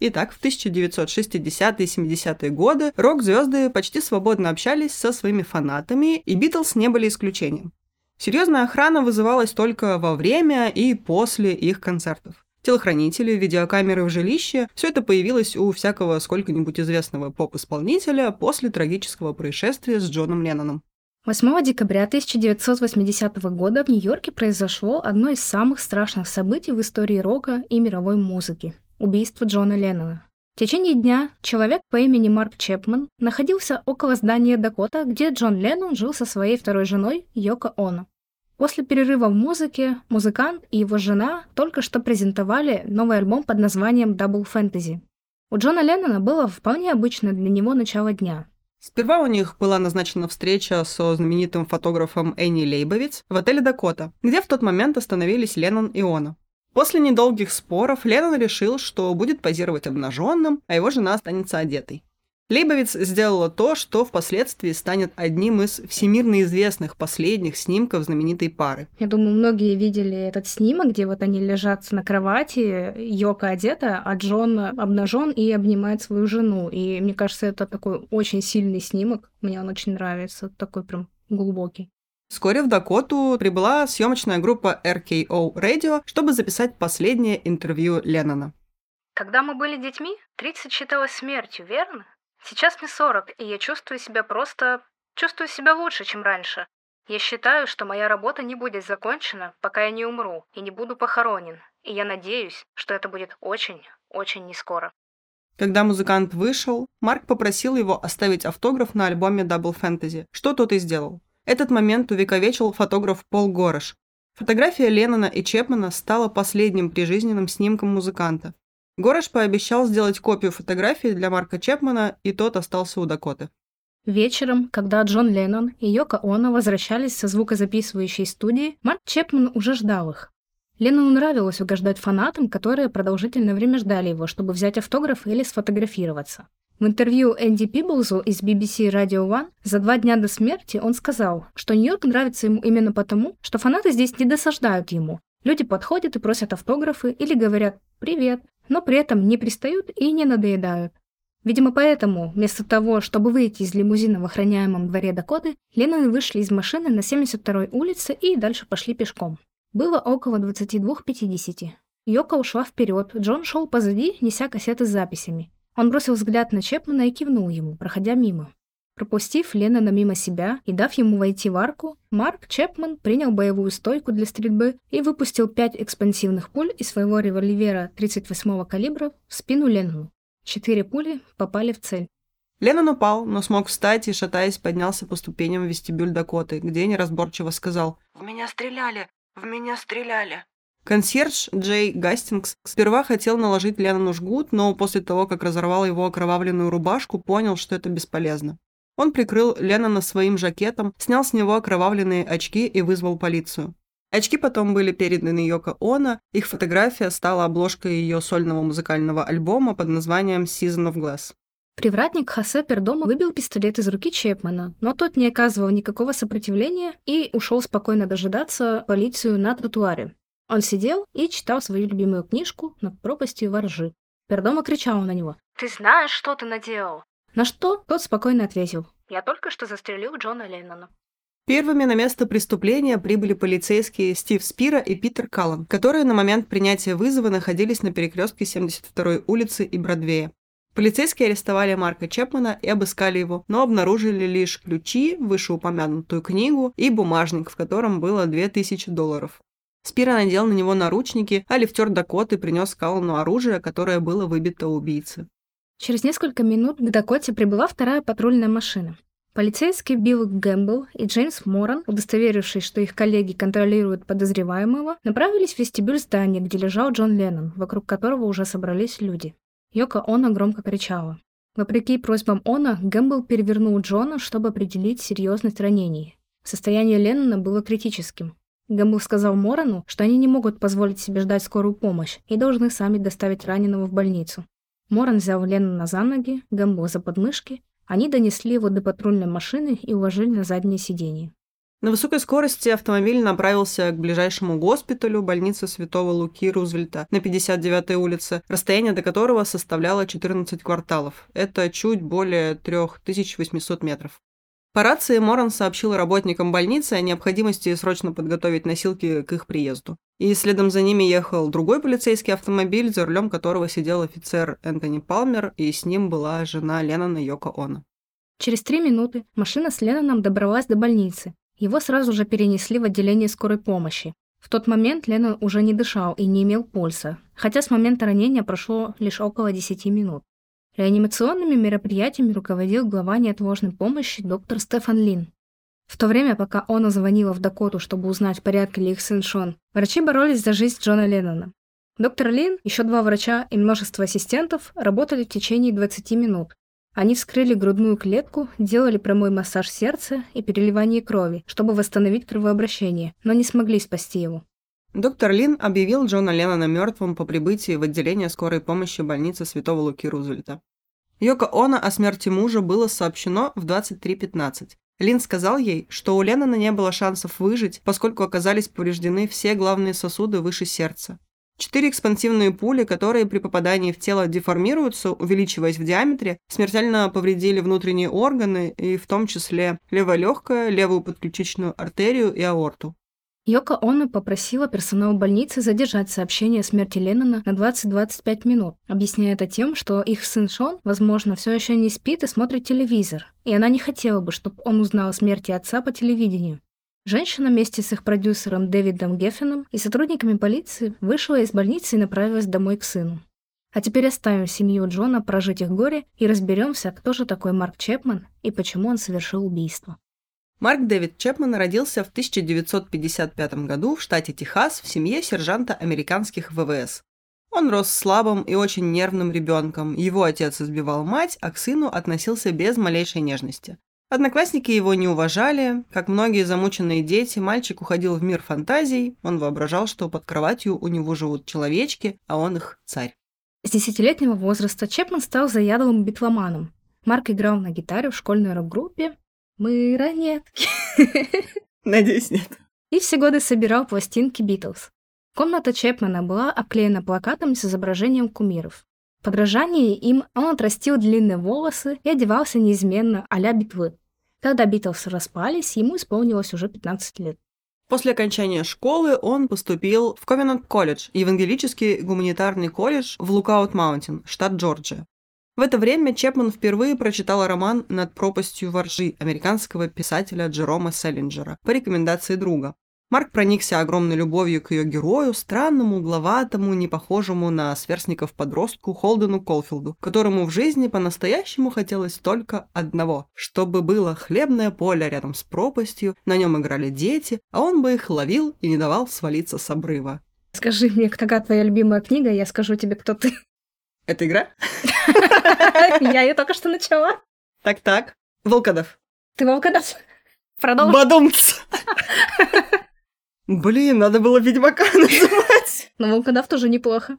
Итак, в тысяча девятьсот шестидесятые и семидесятые годы рок-звезды почти свободно общались со своими фанатами, и Битлз не были исключением. Серьезная охрана вызывалась только во время и после их концертов. Телохранители, видеокамеры в жилище – все это появилось у всякого сколько-нибудь известного поп-исполнителя после трагического происшествия с Джоном Ленноном. восьмого декабря тысяча девятьсот восьмидесятого года в Нью-Йорке произошло одно из самых страшных событий в истории рока и мировой музыки – убийство Джона Леннона. В течение дня человек по имени Марк Чепмен находился около здания Дакота, где Джон Леннон жил со своей второй женой Йоко Оно. После перерыва в музыке музыкант и его жена только что презентовали новый альбом под названием Double Fantasy. У Джона Леннона было вполне обычное для него начало дня. Сперва у них была назначена встреча со знаменитым фотографом Энни Лейбовиц в отеле «Дакота», где в тот момент остановились Леннон и Оно. После недолгих споров Леннон решил, что будет позировать обнаженным, а его жена останется одетой. Лейбовиц сделала то, что впоследствии станет одним из всемирно известных последних снимков знаменитой пары. Я думаю, многие видели этот снимок, где вот они лежат на кровати, Йоко одета, а Джон обнажен и обнимает свою жену. И мне кажется, это такой очень сильный снимок. Мне он очень нравится, такой прям глубокий. Вскоре в Дакоту прибыла съемочная группа эр кей о Radio, чтобы записать последнее интервью Леннона. Когда мы были детьми, тридцать считалось смертью, верно? Сейчас мне сорок, и я чувствую себя просто... Чувствую себя лучше, чем раньше. Я считаю, что моя работа не будет закончена, пока я не умру и не буду похоронен. И я надеюсь, что это будет очень-очень нескоро. Когда музыкант вышел, Марк попросил его оставить автограф на альбоме Double Fantasy, что тот и сделал. Этот момент увековечил фотограф Пол Гореш. Фотография Леннона и Чепмена стала последним прижизненным снимком музыканта. Гореш пообещал сделать копию фотографии для Марка Чепмена, и тот остался у Дакоты. Вечером, когда Джон Леннон и Йоко Оно возвращались со звукозаписывающей студии, Марк Чепмен уже ждал их. Леннону нравилось угождать фанатам, которые продолжительное время ждали его, чтобы взять автограф или сфотографироваться. В интервью Энди Пиблзу из би би си Radio One за два дня до смерти он сказал, что Нью-Йорк нравится ему именно потому, что фанаты здесь не досаждают ему. Люди подходят и просят автографы или говорят «привет», но при этом не пристают и не надоедают. Видимо, поэтому, вместо того, чтобы выйти из лимузина в охраняемом дворе Дакоты, Леннон вышли из машины на семьдесят второй улице и дальше пошли пешком. Было около двадцать два пятьдесят. Йоко ушла вперед, Джон шел позади, неся кассеты с записями. Он бросил взгляд на Чепмена и кивнул ему, проходя мимо. Пропустив Леннона мимо себя и дав ему войти в арку, Марк Чепмен принял боевую стойку для стрельбы и выпустил пять экспансивных пуль из своего револьвера тридцать восьмого калибра в спину Леннону. Четыре пули попали в цель. Леннон упал, но смог встать и, шатаясь, поднялся по ступеням в вестибюль Дакоты, где неразборчиво сказал: «В меня стреляли! В меня стреляли!» Консьерж Джей Гастингс сперва хотел наложить Леннону жгут, но после того, как разорвал его окровавленную рубашку, понял, что это бесполезно. Он прикрыл Леннона своим жакетом, снял с него окровавленные очки и вызвал полицию. Очки потом были переданы Йоко Оно, их фотография стала обложкой ее сольного музыкального альбома под названием «Season of Glass». Привратник Хосе Пердома выбил пистолет из руки Чепмена, но тот не оказывал никакого сопротивления и ушел спокойно дожидаться полицию на тротуаре. Он сидел и читал свою любимую книжку «Над пропастью во ржи». Пердома кричал на него: «Ты знаешь, что ты наделал?» На что тот спокойно ответил: «Я только что застрелил Джона Леннона». Первыми на место преступления прибыли полицейские Стив Спира и Питер Каллан, которые на момент принятия вызова находились на перекрестке семьдесят второй улицы и Бродвея. Полицейские арестовали Марка Чепмена и обыскали его, но обнаружили лишь ключи, вышеупомянутую книгу и бумажник, в котором было две тысячи долларов. Спира надел на него наручники, а лифтер Дакоты принес Каллану оружие, которое было выбито у убийцы. Через несколько минут к Дакоте прибыла вторая патрульная машина. Полицейские Билл Гэмбл и Джеймс Моран, удостоверившись, что их коллеги контролируют подозреваемого, направились в вестибюль здания, где лежал Джон Леннон, вокруг которого уже собрались люди. Йоко Оно громко кричала. Вопреки просьбам Оно, Гэмбл перевернул Джона, чтобы определить серьезность ранений. Состояние Леннона было критическим. Гэмбл сказал Морану, что они не могут позволить себе ждать скорую помощь и должны сами доставить раненого в больницу. Моран взял Леннона за ноги, Гэмбл за подмышки. Они донесли его до патрульной машины и уложили на заднее сиденье. На высокой скорости автомобиль направился к ближайшему госпиталю, больнице Святого Луки Рузвельта на пятьдесят девятой улице, расстояние до которого составляло четырнадцать кварталов. Это чуть более три тысячи восемьсот метров. По рации Моран сообщил работникам больницы о необходимости срочно подготовить носилки к их приезду. И следом за ними ехал другой полицейский автомобиль, за рулем которого сидел офицер Энтони Палмер, и с ним была жена Леннона Йоко Оно. Через три минуты машина с Ленноном добралась до больницы. Его сразу же перенесли в отделение скорой помощи. В тот момент Леннон уже не дышал и не имел пульса, хотя с момента ранения прошло лишь около десяти минут. Реанимационными мероприятиями руководил глава неотложной помощи доктор Стефан Лин. В то время, пока Оно звонила в Дакоту, чтобы узнать, в порядке ли их сын Шон, врачи боролись за жизнь Джона Леннона. Доктор Лин, еще два врача и множество ассистентов работали в течение двадцати минут. Они вскрыли грудную клетку, делали прямой массаж сердца и переливание крови, чтобы восстановить кровообращение, но не смогли спасти его. Доктор Лин объявил Джона Леннона мертвым по прибытии в отделение скорой помощи больницы Святого Луки Рузвельта. Йоко Оно о смерти мужа было сообщено в двадцать три пятнадцать. Лин сказал ей, что у Леннона не было шансов выжить, поскольку оказались повреждены все главные сосуды выше сердца. Четыре экспансивные пули, которые при попадании в тело деформируются, увеличиваясь в диаметре, смертельно повредили внутренние органы, и в том числе левое легкое, левую подключичную артерию и аорту. Йоко Оно попросила персонал больницы задержать сообщение о смерти Леннона на двадцать-двадцать пять минут, объясняя это тем, что их сын Шон, возможно, все еще не спит и смотрит телевизор, и она не хотела бы, чтобы он узнал о смерти отца по телевидению. Женщина вместе с их продюсером Дэвидом Геффином и сотрудниками полиции вышла из больницы и направилась домой к сыну. А теперь оставим семью Джона прожить их горе и разберемся, кто же такой Марк Чепмен и почему он совершил убийство. Марк Дэвид Чепмен родился в тысяча девятьсот пятьдесят пятом году в штате Техас в семье сержанта американских ВВС. Он рос слабым и очень нервным ребенком, его отец избивал мать, а к сыну относился без малейшей нежности. Одноклассники его не уважали, как многие замученные дети, мальчик уходил в мир фантазий, он воображал, что под кроватью у него живут человечки, а он их царь. С десятилетнего возраста Чепмен стал заядлым битломаном. Марк играл на гитаре в школьной рок-группе, «Мы ранетки». Надеюсь, нет. И все годы собирал пластинки «Beatles». Комната Чепмена была обклеена плакатами с изображением кумиров. В подражании им он отрастил длинные волосы и одевался неизменно а-ля Битлы. Когда «Beatles» распались, ему исполнилось уже пятнадцать лет. После окончания школы он поступил в Ковенант-колледж, евангелический гуманитарный колледж в Лукаут-Маунтин, штат Джорджия. В это время Чепмен впервые прочитал роман «Над пропастью во ржи» американского писателя Джерома Селлинджера по рекомендации друга. Марк проникся огромной любовью к ее герою, странному, угловатому, непохожему на сверстников подростку Холдену Колфилду, которому в жизни по-настоящему хотелось только одного – чтобы было хлебное поле рядом с пропастью, на нем играли дети, а он бы их ловил и не давал свалиться с обрыва. Скажи мне, какая твоя любимая книга, я скажу тебе, кто ты. Это игра? Я ее только что начала. Так-так. Волкодав. Ты Волкодав? Продолжи. Бадумц. Блин, надо было Ведьмака называть. Но Волкодав тоже неплохо.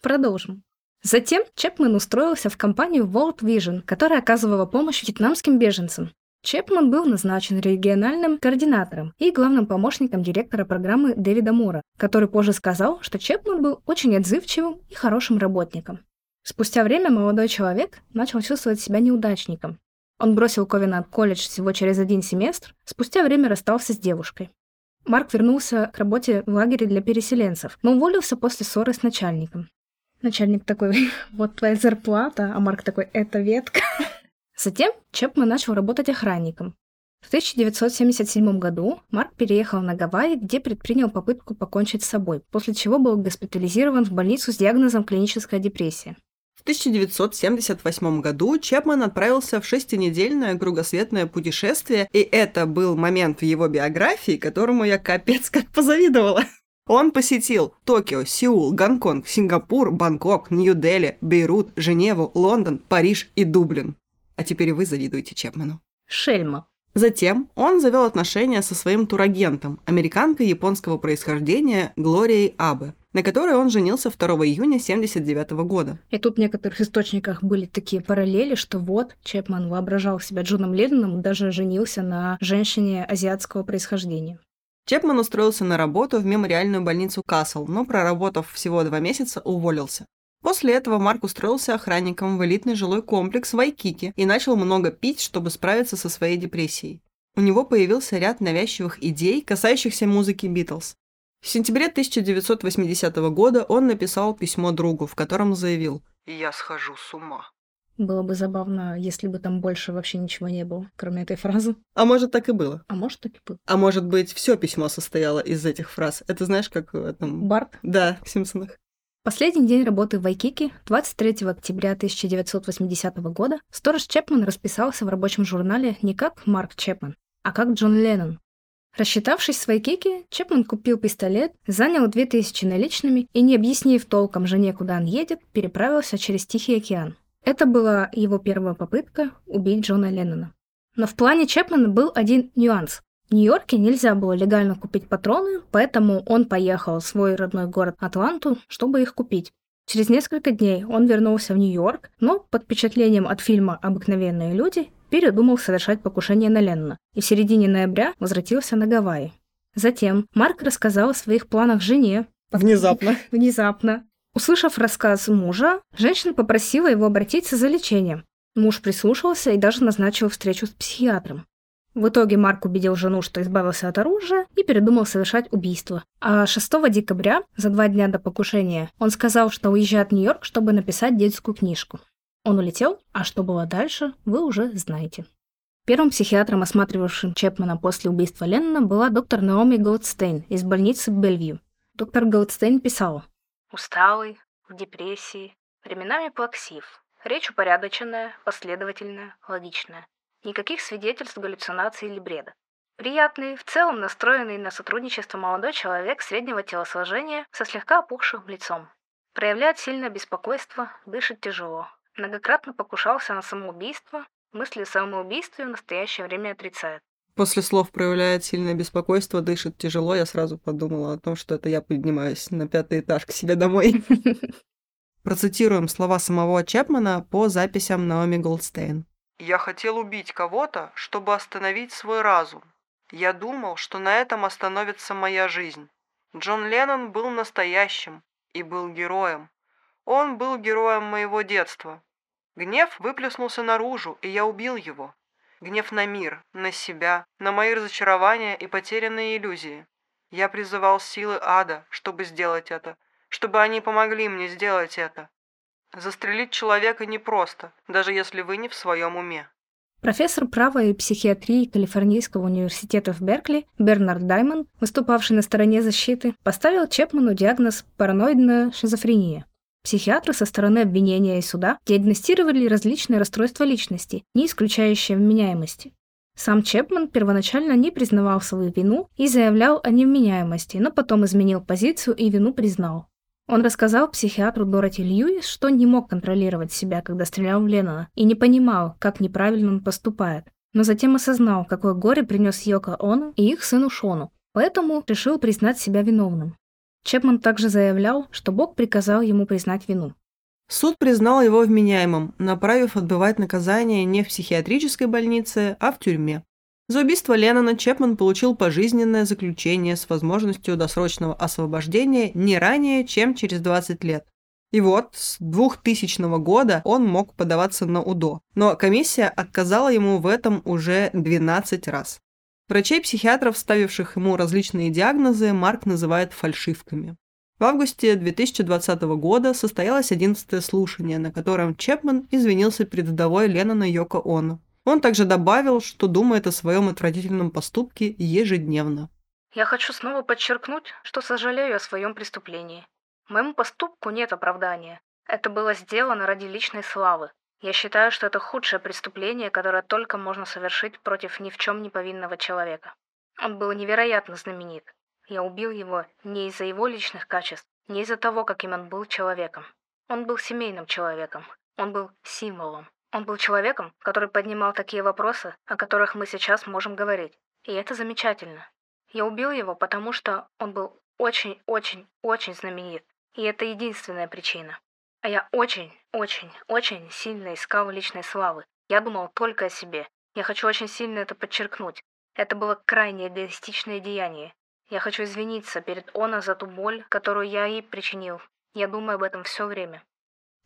Продолжим. Затем Чепмен устроился в компанию World Vision, которая оказывала помощь вьетнамским беженцам. Чепмен был назначен региональным координатором и главным помощником директора программы Дэвида Мора, который позже сказал, что Чепмен был очень отзывчивым и хорошим работником. Спустя время молодой человек начал чувствовать себя неудачником. Он бросил Ковенант-колледж всего через один семестр, спустя время расстался с девушкой. Марк вернулся к работе в лагере для переселенцев, но уволился после ссоры с начальником. Начальник такой: вот твоя зарплата, а Марк такой: это ветка. Затем Чепмен начал работать охранником. В тысяча девятьсот семьдесят седьмом году Марк переехал на Гавайи, где предпринял попытку покончить с собой, после чего был госпитализирован в больницу с диагнозом клиническая депрессия. В тысяча девятьсот семьдесят восьмом году Чепмен отправился в шестинедельное кругосветное путешествие, и это был момент в его биографии, которому я капец как позавидовала. Он посетил Токио, Сеул, Гонконг, Сингапур, Бангкок, Нью-Дели, Бейрут, Женеву, Лондон, Париж и Дублин. А теперь вы завидуете Чепмену. Шельма. Затем он завел отношения со своим турагентом, американкой японского происхождения Глорией Абе, на которой он женился второго июня тысяча девятьсот семьдесят девятого года. И тут в некоторых источниках были такие параллели, что вот Чепмен воображал себя Джоном Ленноном, даже женился на женщине азиатского происхождения. Чепмен устроился на работу в мемориальную больницу Касл, но, проработав всего два месяца, уволился. После этого Марк устроился охранником в элитный жилой комплекс Вайкики и начал много пить, чтобы справиться со своей депрессией. У него появился ряд навязчивых идей, касающихся музыки «Битлз». В сентябре тысяча девятьсот восьмидесятого года он написал письмо другу, в котором заявил: «Я схожу с ума». Было бы забавно, если бы там больше вообще ничего не было, кроме этой фразы. А может, так и было. А может, так и было. А может быть, все письмо состояло из этих фраз. Это знаешь, как в этом... Барт? Да, в «Симпсонах». Последний день работы в Вайкики, двадцать третьего октября тысяча девятьсот восьмидесятого года, сторож Чепмен расписался в рабочем журнале не как Марк Чепмен, а как Джон Леннон. Рассчитавшись с Вайкики, Чепмен купил пистолет, занял две тысячи наличными и, не объяснив толком жене, куда он едет, переправился через Тихий океан. Это была его первая попытка убить Джона Леннона. Но в плане Чепмена был один нюанс. В Нью-Йорке нельзя было легально купить патроны, поэтому он поехал в свой родной город Атланту, чтобы их купить. Через несколько дней он вернулся в Нью-Йорк, но под впечатлением от фильма «Обыкновенные люди» передумал совершать покушение на Леннона и в середине ноября возвратился на Гавайи. Затем Марк рассказал о своих планах жене. Внезапно. Внезапно. Услышав рассказ мужа, женщина попросила его обратиться за лечением. Муж прислушался и даже назначил встречу с психиатром. В итоге Марк убедил жену, что избавился от оружия, и передумал совершать убийство. А шестого декабря, за два дня до покушения, он сказал, что уезжает в Нью-Йорк, чтобы написать детскую книжку. Он улетел, а что было дальше, вы уже знаете. Первым психиатром, осматривавшим Чепмена после убийства Леннона, была доктор Наоми Голдстейн из больницы Бельвью. Доктор Голдстейн писала: «Усталый, в депрессии, временами плаксив, речь упорядоченная, последовательная, логичная. Никаких свидетельств галлюцинации или бреда. Приятный, в целом настроенный на сотрудничество молодой человек среднего телосложения со слегка опухшим лицом. Проявляет сильное беспокойство, дышит тяжело. Многократно покушался на самоубийство, мысли о самоубийстве в настоящее время отрицает». После слов «проявляет сильное беспокойство, дышит тяжело» я сразу подумала о том, что это я поднимаюсь на пятый этаж к себе домой. Процитируем слова самого Чепмена по записям Наоми Голдстейн. «Я хотел убить кого-то, чтобы остановить свой разум. Я думал, что на этом остановится моя жизнь. Джон Леннон был настоящим и был героем. Он был героем моего детства. Гнев выплеснулся наружу, и я убил его. Гнев на мир, на себя, на мои разочарования и потерянные иллюзии. Я призывал силы ада, чтобы сделать это, чтобы они помогли мне сделать это. Застрелить человека непросто, даже если вы не в своем уме». Профессор права и психиатрии Калифорнийского университета в Беркли Бернард Даймон, выступавший на стороне защиты, поставил Чепмену диагноз параноидная шизофрения. Психиатры со стороны обвинения и суда диагностировали различные расстройства личности, не исключающие вменяемости. Сам Чепмен первоначально не признавал свою вину и заявлял о невменяемости, но потом изменил позицию и вину признал. Он рассказал психиатру Дороти Льюис, что не мог контролировать себя, когда стрелял в Леннона, и не понимал, как неправильно он поступает, но затем осознал, какое горе принес Йоко Оно и их сыну Шону, поэтому решил признать себя виновным. Чепмен также заявлял, что Бог приказал ему признать вину. Суд признал его вменяемым, направив отбывать наказание не в психиатрической больнице, а в тюрьме. За убийство Леннона Чепмен получил пожизненное заключение с возможностью досрочного освобождения не ранее, чем через двадцать лет. И вот с двухтысячного года он мог подаваться на УДО, но комиссия отказала ему в этом уже двенадцать раз. Врачей-психиатров, ставивших ему различные диагнозы, Марк называет фальшивками. В августе две тысячи двадцатого года состоялось одиннадцатое слушание, на котором Чепмен извинился перед вдовой Леннона Йоко Оно. Он также добавил, что думает о своем отвратительном поступке ежедневно. «Я хочу снова подчеркнуть, что сожалею о своем преступлении. Моему поступку нет оправдания. Это было сделано ради личной славы. Я считаю, что это худшее преступление, которое только можно совершить против ни в чем не повинного человека. Он был невероятно знаменит. Я убил его не из-за его личных качеств, не из-за того, каким он был человеком. Он был семейным человеком. Он был символом. Он был человеком, который поднимал такие вопросы, о которых мы сейчас можем говорить. И это замечательно. Я убил его, потому что он был очень-очень-очень знаменит. И это единственная причина. А я очень-очень-очень сильно искал личной славы. Я думал только о себе. Я хочу очень сильно это подчеркнуть. Это было крайне эгоистичное деяние. Я хочу извиниться перед Оно за ту боль, которую я ей причинил. Я думаю об этом все время».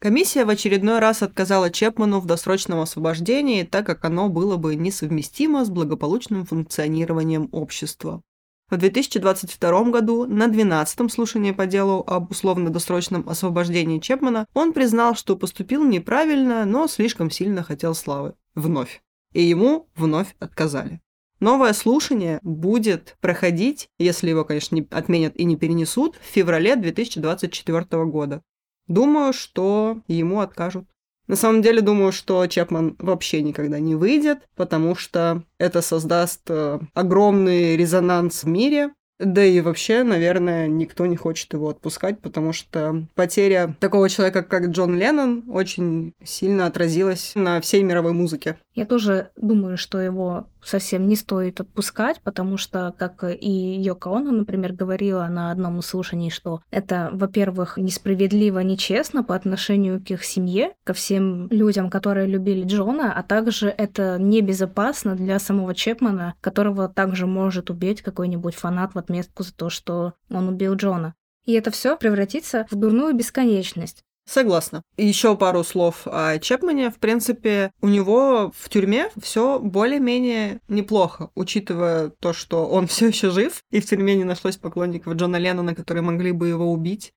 Комиссия в очередной раз отказала Чепмену в досрочном освобождении, так как оно было бы несовместимо с благополучным функционированием общества. В две тысячи двадцать втором году на двенадцатом слушании по делу об условно-досрочном освобождении Чепмена он признал, что поступил неправильно, но слишком сильно хотел славы. Вновь. И ему вновь отказали. Новое слушание будет проходить, если его, конечно, не отменят и не перенесут, в феврале две тысячи двадцать четвёртого года. Думаю, что ему откажут. На самом деле, думаю, что Чепмен вообще никогда не выйдет, потому что это создаст огромный резонанс в мире. Да и вообще, наверное, никто не хочет его отпускать, потому что потеря такого человека, как Джон Леннон, очень сильно отразилась на всей мировой музыке. Я тоже думаю, что его совсем не стоит отпускать, потому что, как и Йоко Оно, например, говорила на одном из слушаний, что это, во-первых, несправедливо, нечестно по отношению к их семье, ко всем людям, которые любили Джона, а также это небезопасно для самого Чепмена, которого также может убить какой-нибудь фанат в отместку за то, что он убил Джона. И это все превратится в дурную бесконечность. Согласна. Еще пару слов о Чепмене. В принципе, у него в тюрьме все более-менее неплохо, учитывая то, что он все еще жив, и в тюрьме не нашлось поклонников Джона Леннона, которые могли бы его убить.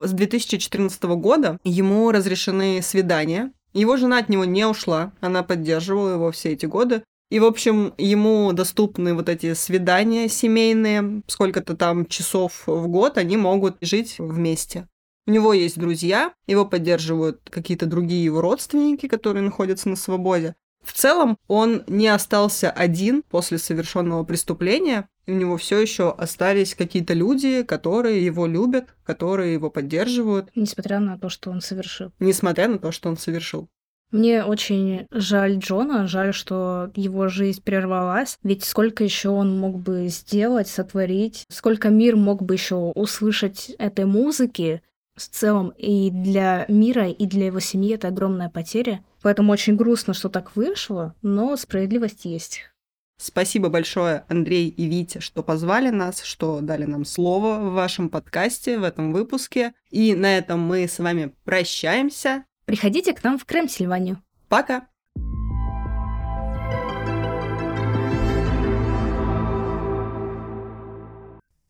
С две тысячи четырнадцатого года ему разрешены свидания. Его жена от него не ушла, она поддерживала его все эти годы. И, в общем, ему доступны вот эти свидания семейные, сколько-то там часов в год они могут жить вместе. У него есть друзья, его поддерживают какие-то другие его родственники, которые находятся на свободе. В целом, он не остался один после совершенного преступления, и у него все еще остались какие-то люди, которые его любят, которые его поддерживают. Несмотря на то, что он совершил. Несмотря на то, что он совершил. Мне очень жаль Джона, жаль, что его жизнь прервалась, ведь сколько еще он мог бы сделать, сотворить, сколько мир мог бы еще услышать этой музыки. В целом и для мира, и для его семьи это огромная потеря. Поэтому очень грустно, что так вышло, но справедливость есть. Спасибо большое, Андрей и Витя, что позвали нас, что дали нам слово в вашем подкасте, в этом выпуске. И на этом мы с вами прощаемся. Приходите к нам в Краймсильванию. Пока!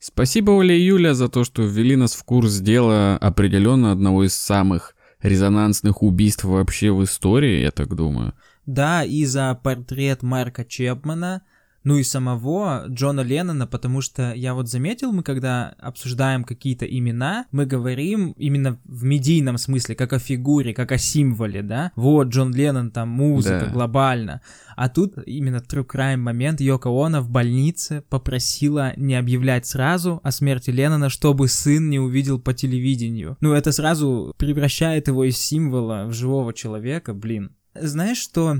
Спасибо, Оля и Юля, за то, что ввели нас в курс дела определенно одного из самых резонансных убийств вообще в истории, я так думаю. Да, и за портрет Марка Чепмена, ну и самого Джона Леннона, потому что я вот заметил, мы когда обсуждаем какие-то имена, мы говорим именно в медийном смысле, как о фигуре, как о символе, да? Вот, Джон Леннон, там, музыка, да. Глобально. А тут именно true crime момент. Йоко Оно в больнице попросила не объявлять сразу о смерти Леннона, чтобы сын не увидел по телевидению. Ну, это сразу превращает его из символа в живого человека, блин. Знаешь, что...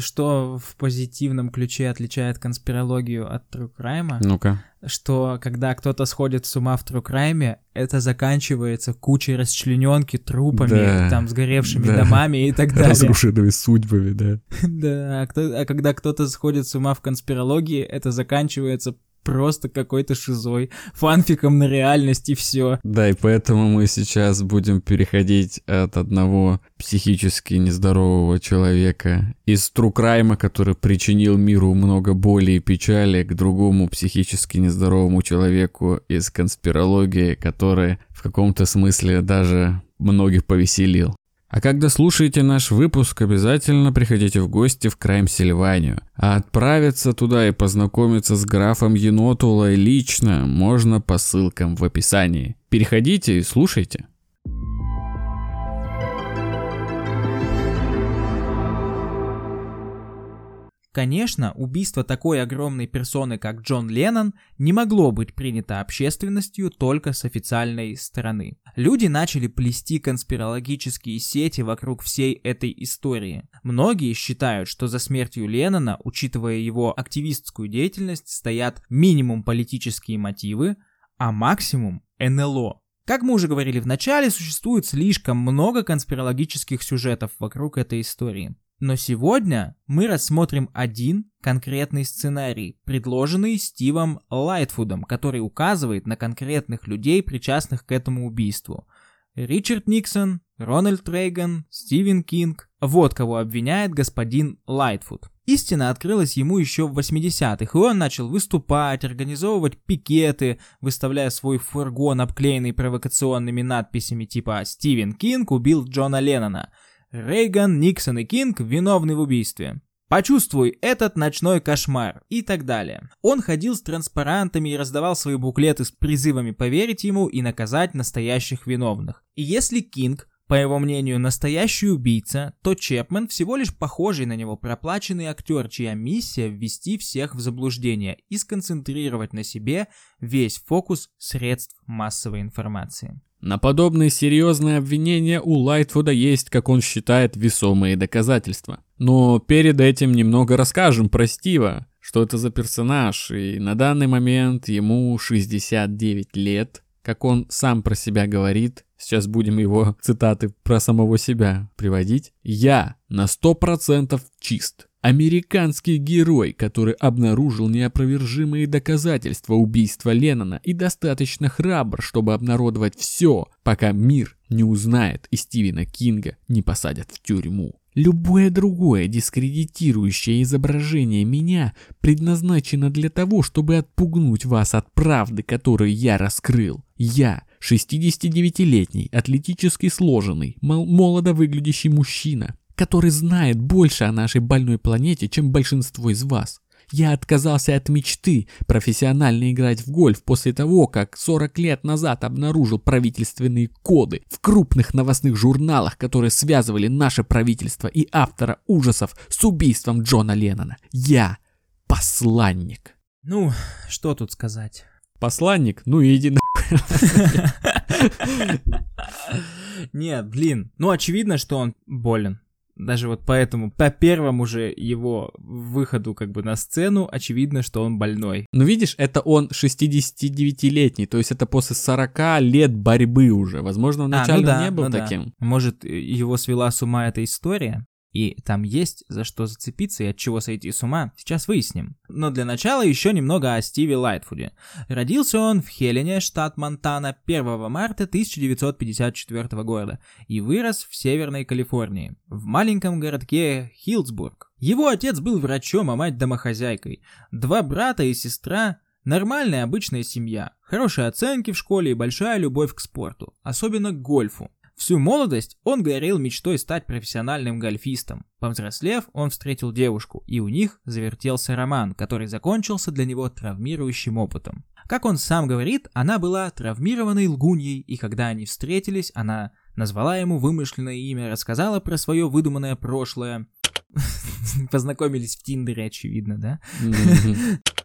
Что в позитивном ключе отличает конспирологию от true crime? Ну-ка. Что когда кто-то сходит с ума в true crime, это заканчивается кучей расчлененки, трупами, да, там, сгоревшими, да, домами и так далее. Разрушенными судьбами, да. Да, а, кто, а когда кто-то сходит с ума в конспирологии, это заканчивается просто какой-то шизой, фанфиком на реальность и все. Да, и поэтому мы сейчас будем переходить от одного психически нездорового человека из тру-крайма, который причинил миру много боли и печали, к другому психически нездоровому человеку из конспирологии, который в каком-то смысле даже многих повеселил. А когда слушаете наш выпуск, обязательно приходите в гости в Краймсильванию. А отправиться туда и познакомиться с графом Енотулой лично можно по ссылкам в описании. Переходите и слушайте. Конечно, убийство такой огромной персоны, как Джон Леннон, не могло быть принято общественностью только с официальной стороны. Люди начали плести конспирологические сети вокруг всей этой истории. Многие считают, что за смертью Леннона, учитывая его активистскую деятельность, стоят минимум политические мотивы, а максимум эн эл о. Как мы уже говорили в начале, существует слишком много конспирологических сюжетов вокруг этой истории. Но сегодня мы рассмотрим один конкретный сценарий, предложенный Стивом Лайтфудом, который указывает на конкретных людей, причастных к этому убийству. Ричард Никсон, Рональд Рейган, Стивен Кинг – вот кого обвиняет господин Лайтфуд. Истина открылась ему еще в восьмидесятых, и он начал выступать, организовывать пикеты, выставляя свой фургон, обклеенный провокационными надписями типа «Стивен Кинг убил Джона Леннона», «Рейган, Никсон и Кинг виновны в убийстве», «Почувствуй этот ночной кошмар» и так далее. Он ходил с транспарантами и раздавал свои буклеты с призывами поверить ему и наказать настоящих виновных. И если Кинг, по его мнению, настоящий убийца, то Чепмен всего лишь похожий на него проплаченный актер, чья миссия ввести всех в заблуждение и сконцентрировать на себе весь фокус средств массовой информации. На подобные серьезные обвинения у Лайтфуда есть, как он считает, весомые доказательства. Но перед этим немного расскажем про Стива, что это за персонаж, и на данный момент ему шестьдесят девять лет, как он сам про себя говорит. Сейчас будем его цитаты про самого себя приводить. «Я на сто процентов чист. Американский герой, который обнаружил неопровержимые доказательства убийства Леннона и достаточно храбр, чтобы обнародовать все, пока мир не узнает и Стивена Кинга не посадят в тюрьму. Любое другое дискредитирующее изображение меня предназначено для того, чтобы отпугнуть вас от правды, которую я раскрыл. Я шестидесятидевятилетний, атлетически сложенный, молодо выглядящий мужчина, который знает больше о нашей больной планете, чем большинство из вас. Я отказался от мечты профессионально играть в гольф после того, как сорок лет назад обнаружил правительственные коды в крупных новостных журналах, которые связывали наше правительство и автора ужасов с убийством Джона Леннона. Я посланник». Ну, что тут сказать? Посланник? Ну иди на... Нет, блин. Ну, очевидно, что он болен. Даже вот поэтому, по первому же его выходу как бы на сцену, очевидно, что он больной. Ну, видишь, это он шестидесятидевятилетний, то есть это после сорока лет борьбы уже. Возможно, вначале а, ну да, он не был ну таким. Да. Может, его свела с ума эта история, и там есть за что зацепиться и от чего сойти с ума, сейчас выясним. Но для начала еще немного о Стиве Лайтфуде. Родился он в Хелене, штат Монтана, первого марта тысяча девятьсот пятьдесят четвёртого года и вырос в Северной Калифорнии, в маленьком городке Хиллсбург. Его отец был врачом, а мать домохозяйкой. Два брата и сестра, нормальная обычная семья, хорошие оценки в школе и большая любовь к спорту, особенно к гольфу. Всю молодость он горел мечтой стать профессиональным гольфистом. Повзрослев, он встретил девушку, и у них завертелся роман, который закончился для него травмирующим опытом. Как он сам говорит, она была травмированной лгуньей, и когда они встретились, она назвала ему вымышленное имя, рассказала про свое выдуманное прошлое. Познакомились в Тиндере, очевидно, да?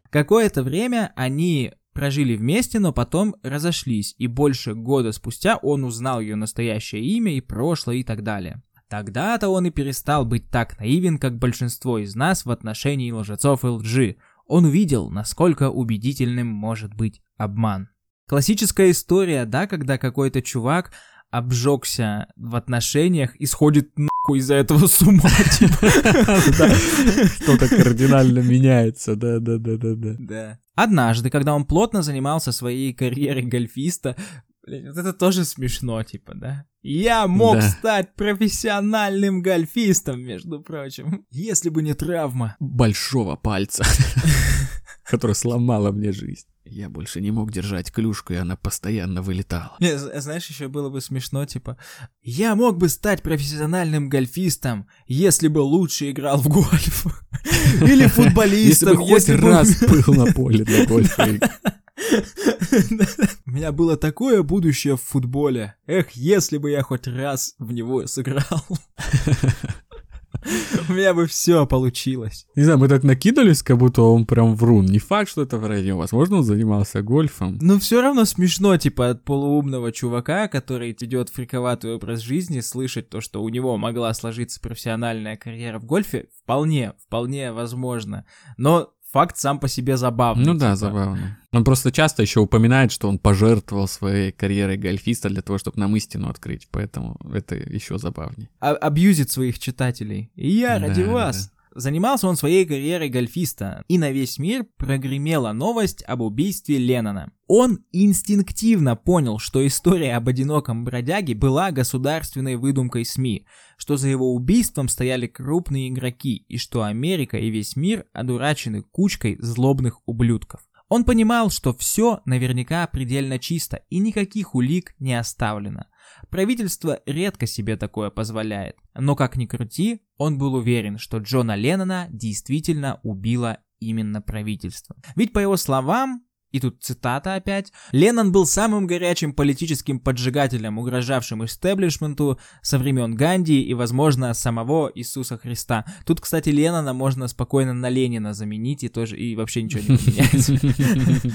Какое-то время они... прожили вместе, но потом разошлись, и больше года спустя он узнал ее настоящее имя и прошлое и так далее. Тогда-то он и перестал быть так наивен, как большинство из нас в отношении лжецов и лжи. Он увидел, насколько убедительным может быть обман. Классическая история, да, когда какой-то чувак обжегся в отношениях и сходит нахуй из-за этого с ума. Что-то кардинально меняется, да-да-да-да-да. Однажды, когда он плотно занимался своей карьерой гольфиста, блин, вот это тоже смешно, типа, да? Я мог да. стать профессиональным гольфистом, между прочим, если бы не травма большого пальца, которая сломала мне жизнь. Я больше не мог держать клюшку, и она постоянно вылетала. Знаешь, еще было бы смешно, типа, я мог бы стать профессиональным гольфистом, если бы лучше играл в гольф. Или футболистом, если бы хоть раз был на поле для гольфа. У меня было такое будущее в футболе. Эх, если бы я хоть раз в него сыграл. У меня бы все получилось. Не знаю, мы так накидывались, как будто он прям врун. Не факт, что это вранье. Возможно, он занимался гольфом. Но все равно смешно, типа, от полуумного чувака, который ведет фриковатый образ жизни, слышать то, что у него могла сложиться профессиональная карьера в гольфе, вполне, вполне возможно. Но факт сам по себе забавный. Ну типа. Да, забавно. Он просто часто еще упоминает, что он пожертвовал своей карьерой гольфиста для того, чтобы нам истину открыть, поэтому это еще забавнее. А- абьюзит своих читателей. И я да, ради вас. Да. Занимался он своей карьерой гольфиста, и на весь мир прогремела новость об убийстве Леннона. Он инстинктивно понял, что история об одиноком бродяге была государственной выдумкой СМИ, что за его убийством стояли крупные игроки, и что Америка и весь мир одурачены кучкой злобных ублюдков. Он понимал, что все наверняка предельно чисто, и никаких улик не оставлено. Правительство редко себе такое позволяет, но как ни крути, он был уверен, что Джона Леннона действительно убило именно правительство. Ведь, по его словам, И тут цитата опять. «Леннон был самым горячим политическим поджигателем, угрожавшим истеблишменту со времен Ганди и, возможно, самого Иисуса Христа». Тут, кстати, Леннона можно спокойно на Ленина заменить и тоже и вообще ничего не поменять.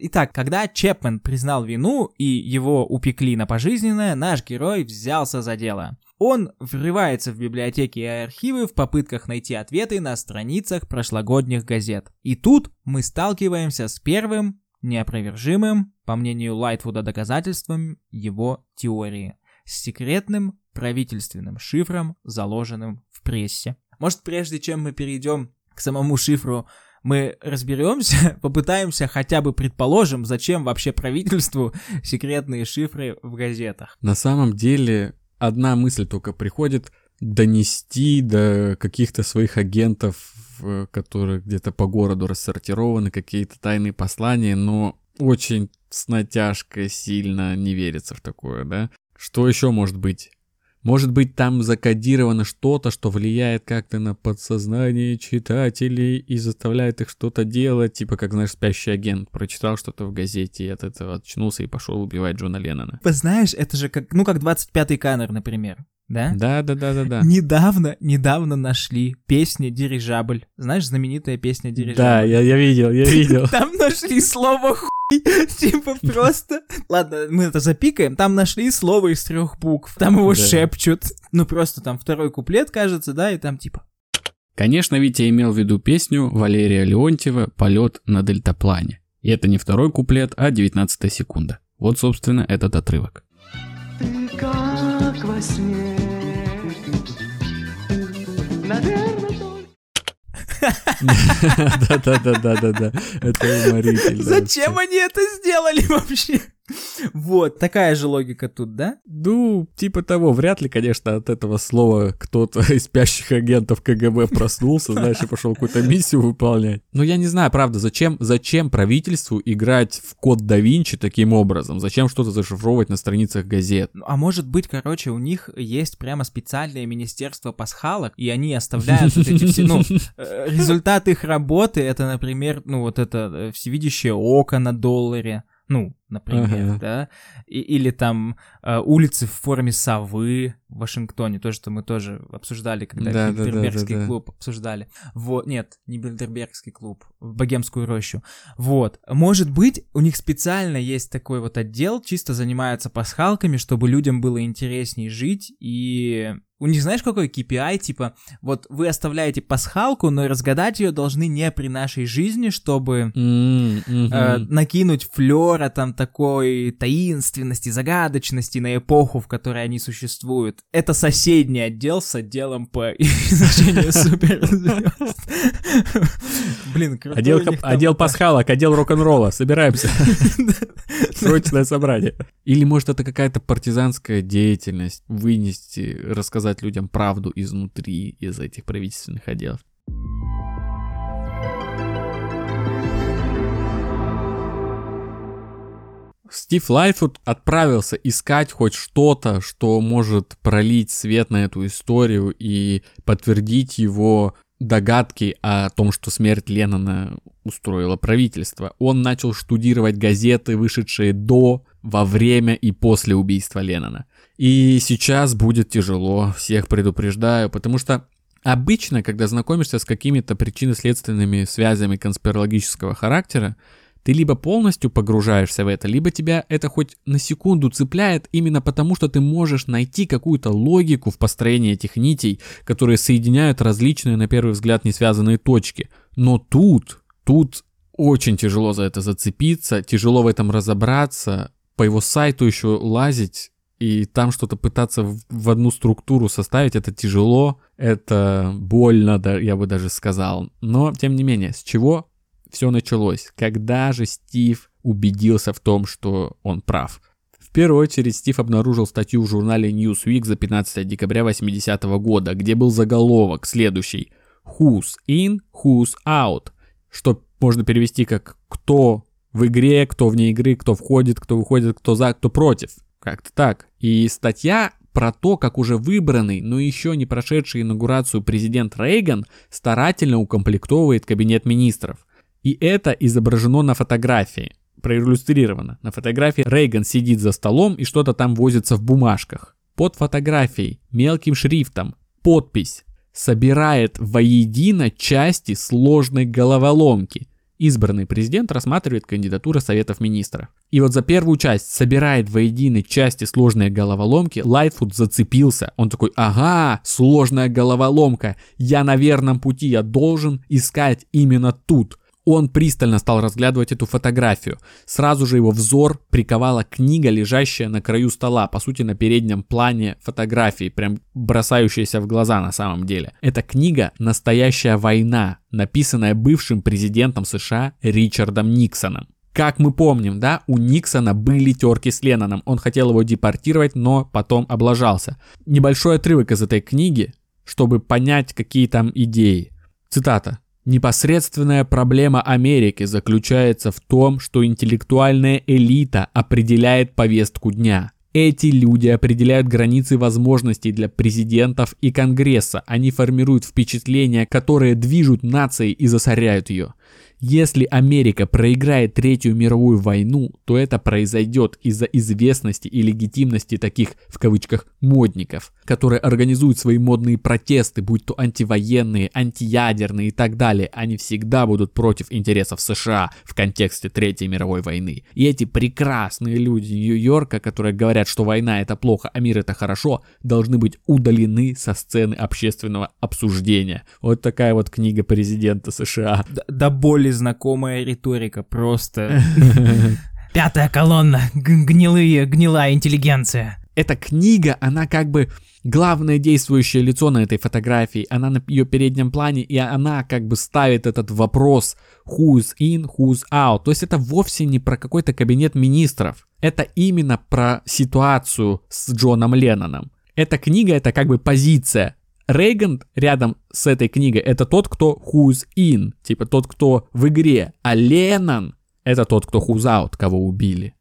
Итак, когда Чепмен признал вину и его упекли на пожизненное, наш герой взялся за дело. Он врывается в библиотеки и архивы в попытках найти ответы на страницах прошлогодних газет. И тут мы сталкиваемся с первым, неопровержимым, по мнению Лайтфуда, доказательством его теории. С секретным правительственным шифром, заложенным в прессе. Может, прежде чем мы перейдем к самому шифру, мы разберемся, попытаемся хотя бы предположим, зачем вообще правительству секретные шифры в газетах. На самом деле... Одна мысль только приходит — донести до каких-то своих агентов, которые где-то по городу рассортированы, какие-то тайные послания, но очень с натяжкой сильно не верится в такое, да? Что еще может быть? Может быть, там закодировано что-то, что влияет как-то на подсознание читателей и заставляет их что-то делать, типа, как, знаешь, спящий агент прочитал что-то в газете и от этого очнулся и пошел убивать Джона Леннона. Знаешь, это же как, ну, как двадцать пятый Канер, например, да? Да-да-да-да-да. Недавно, недавно нашли песню «Дирижабль». Знаешь, знаменитая песня «Дирижабль». Да, я, я видел, я видел. Там нашли слово «хуй». Типа просто... Ладно, мы это запикаем. Там нашли слово из трех букв. Там его да. шепчут. Ну просто там второй куплет, кажется, да, и там типа... Конечно, Витя имел в виду песню Валерия Леонтьева «Полет на дельтаплане». И это не второй куплет, а девятнадцатая секунда. Вот, собственно, этот отрывок. Ты как во сне. Да-да-да-да-да, это уморительно. Зачем они это сделали вообще? Вот, такая же логика тут, да? Ну, типа того, вряд ли, конечно, от этого слова кто-то из спящих агентов ка гэ бэ проснулся, знаешь, и пошел какую-то миссию выполнять. Но я не знаю, правда, зачем, зачем правительству играть в код да Винчи таким образом? Зачем что-то зашифровывать на страницах газет? А может быть, короче, у них есть прямо специальное министерство пасхалок, и они оставляют вот эти все, ну, результат их работы, это, например, ну, вот это всевидящее око на долларе, ну, например, ага. да, и, или там э, улицы в форме совы в Вашингтоне, то, что мы тоже обсуждали, когда да, Бильдербергский да, да, да, клуб да. обсуждали. Вот, нет, не Бильдербергский клуб, Богемскую рощу. Вот, может быть, у них специально есть такой вот отдел, чисто занимаются пасхалками, чтобы людям было интереснее жить, и у них, знаешь, какой кей пи ай, типа, вот вы оставляете пасхалку, но разгадать ее должны не при нашей жизни, чтобы mm-hmm. э, накинуть флера там такой таинственности, загадочности на эпоху, в которой они существуют. Это соседний отдел с отделом по изучению суперзвезд. Блин, круто. Отдел пасхалок, отдел рок-н-ролла. Собираемся. Срочное собрание. Или, может, это какая-то партизанская деятельность. Вынести, рассказать людям правду изнутри, из этих правительственных отделов. Стив Лайтфут отправился искать хоть что-то, что может пролить свет на эту историю и подтвердить его догадки о том, что смерть Леннона устроила правительство. Он начал штудировать газеты, вышедшие до, во время и после убийства Леннона. И сейчас будет тяжело, всех предупреждаю, потому что обычно, когда знакомишься с какими-то причинно-следственными связями конспирологического характера, ты либо полностью погружаешься в это, либо тебя это хоть на секунду цепляет именно потому, что ты можешь найти какую-то логику в построении этих нитей, которые соединяют различные, на первый взгляд, несвязанные точки. Но тут, тут очень тяжело за это зацепиться, тяжело в этом разобраться, по его сайту еще лазить и там что-то пытаться в одну структуру составить, это тяжело, это больно, я бы даже сказал. Но, тем не менее, с чего все началось? Когда же Стив убедился в том, что он прав? В первую очередь Стив обнаружил статью в журнале Newsweek за пятнадцатое декабря восьмидесятого года, где был заголовок следующий: «Who's in, who's out», что можно перевести как «кто в игре, кто вне игры, кто входит, кто выходит, кто за, кто против». Как-то так. И статья про то, как уже выбранный, но еще не прошедший инаугурацию президент Рейган старательно укомплектовывает кабинет министров. И это изображено на фотографии, проиллюстрировано. На фотографии Рейган сидит за столом и что-то там возится в бумажках. Под фотографией мелким шрифтом подпись «Собирает воедино части сложной головоломки». Избранный президент рассматривает кандидатуру Советов Министров. И вот за первую часть «Собирает воедино части сложной головоломки» Лайтфут зацепился. Он такой: ага, сложная головоломка, я на верном пути, я должен искать именно тут. Он пристально стал разглядывать эту фотографию. Сразу же его взор приковала книга, лежащая на краю стола, по сути, на переднем плане фотографии, прям бросающаяся в глаза на самом деле. Эта книга «Настоящая война», написанная бывшим президентом США Ричардом Никсоном. Как мы помним, да, у Никсона были терки с Ленноном. Он хотел его депортировать, но потом облажался. Небольшой отрывок из этой книги, чтобы понять, какие там идеи. Цитата. «Непосредственная проблема Америки заключается в том, что интеллектуальная элита определяет повестку дня. Эти люди определяют границы возможностей для президентов и Конгресса. Они формируют впечатления, которые движут нацией и засоряют ее. Если Америка проиграет Третью мировую войну, то это произойдет из-за известности и легитимности таких, в кавычках, модников, которые организуют свои модные протесты, будь то антивоенные, антиядерные и так далее. Они всегда будут против интересов США в контексте Третьей мировой войны. И эти прекрасные люди Нью-Йорка, которые говорят, что война это плохо, а мир это хорошо, должны быть удалены со сцены общественного обсуждения». Вот такая вот книга президента США. Да более знакомая риторика, просто пятая колонна, гнилые, гнилая интеллигенция. Эта книга, она как бы главное действующее лицо на этой фотографии, она на ее переднем плане, и она как бы ставит этот вопрос who's in, who's out. То есть это вовсе не про какой-то кабинет министров, это именно про ситуацию с Джоном Ленноном. Эта книга, это как бы позиция. Рейган рядом с этой книгой — это тот, кто who's in, типа тот, кто в игре, а Леннон — это тот, кто who's out, кого убили.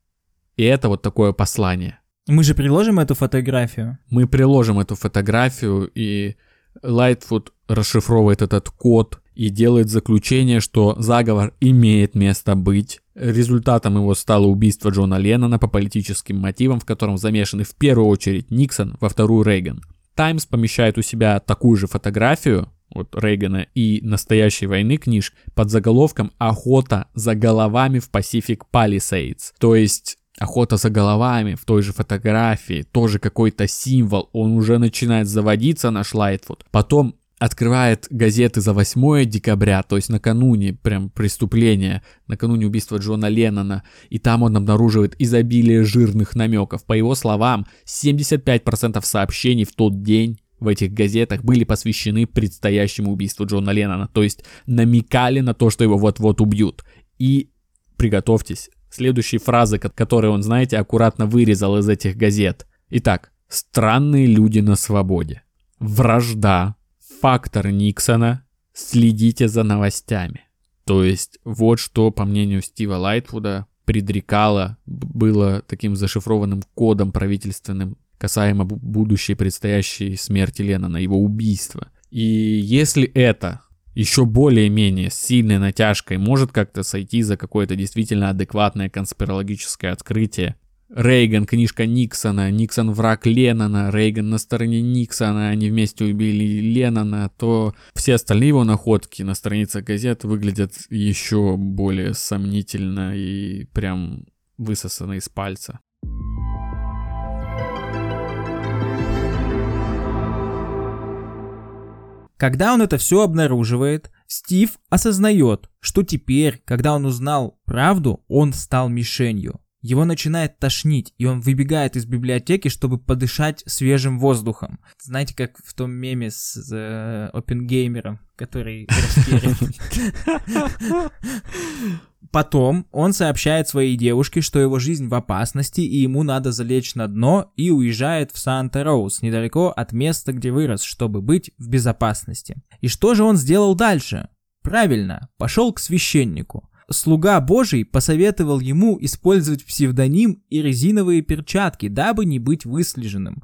И это вот такое послание. Мы же приложим эту фотографию? Мы приложим эту фотографию, и Лайтфуд расшифровывает этот код и делает заключение, что заговор имеет место быть. Результатом его стало убийство Джона Леннона по политическим мотивам, в котором замешаны в первую очередь Никсон, во вторую Рейган. Таймс помещает у себя такую же фотографию вот Рейгана и «Настоящей войны» книж под заголовком «Охота за головами в Pacific Palisades». То есть охота за головами в той же фотографии, тоже какой-то символ, он уже начинает заводиться, наш Лайтфуд. Потом открывает газеты за восьмое декабря, то есть накануне прям преступления, накануне убийства Джона Леннона, и там он обнаруживает изобилие жирных намеков. По его словам, семьдесят пять процентов сообщений в тот день в этих газетах были посвящены предстоящему убийству Джона Леннона, то есть намекали на то, что его вот-вот убьют. И приготовьтесь, следующие фразы, которые он, знаете, аккуратно вырезал из этих газет. Итак, «Странные люди на свободе», «Вражда», «Фактор Никсона», «Следите за новостями». То есть вот что, по мнению Стива Лайтфуда, предрекало, было таким зашифрованным кодом правительственным касаемо будущей предстоящей смерти Леннона, его убийства. И если это еще более-менее с сильной натяжкой может как-то сойти за какое-то действительно адекватное конспирологическое открытие, Рейган — книжка Никсона, Никсон — враг Леннона, Рейган на стороне Никсона, они вместе убили Леннона, то все остальные его находки на страницах газет выглядят еще более сомнительно и прям высосаны из пальца. Когда он это все обнаруживает, Стив осознает, что теперь, когда он узнал правду, он стал мишенью. Его начинает тошнить, и он выбегает из библиотеки, чтобы подышать свежим воздухом. Знаете, как в том меме с э, Оппенгеймером, который растерян. Потом он сообщает своей девушке, что его жизнь в опасности, и ему надо залечь на дно, и уезжает в Санта-Роуз, недалеко от места, где вырос, чтобы быть в безопасности. И что же он сделал дальше? Правильно, пошел к священнику. Слуга Божий посоветовал ему использовать псевдоним и резиновые перчатки, дабы не быть выслеженным.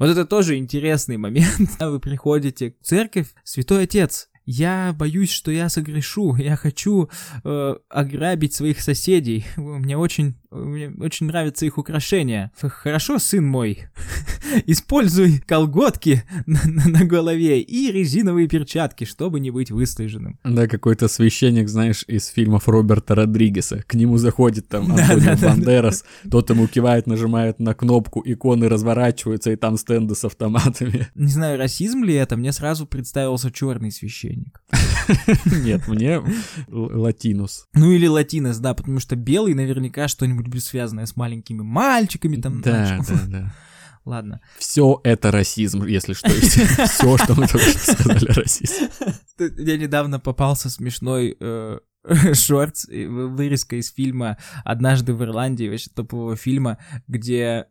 Вот это тоже интересный момент. Вы приходите в церковь, святой отец, Я боюсь, что я согрешу, я хочу э, ограбить своих соседей, мне очень, мне очень нравятся их украшения. Хорошо, сын мой, используй колготки на, на, на голове и резиновые перчатки, чтобы не быть выслеженным. Да, какой-то священник, знаешь, из фильмов Роберта Родригеса, к нему заходит там Антонио Бандерас, тот ему кивает, нажимает на кнопку, иконы разворачиваются, и там стенды с автоматами. Не знаю, расизм ли это, мне сразу представился черный священник. Нет, мне латинус. Ну или латинос, да, потому что белый наверняка что-нибудь связанное с маленькими мальчиками там. Да, да, да. Ладно. Все это расизм, если что. Все, что мы только что сказали, расизм. Я недавно попался смешной шортс, вырезка из фильма «Однажды в Ирландии», вообще топового фильма, где...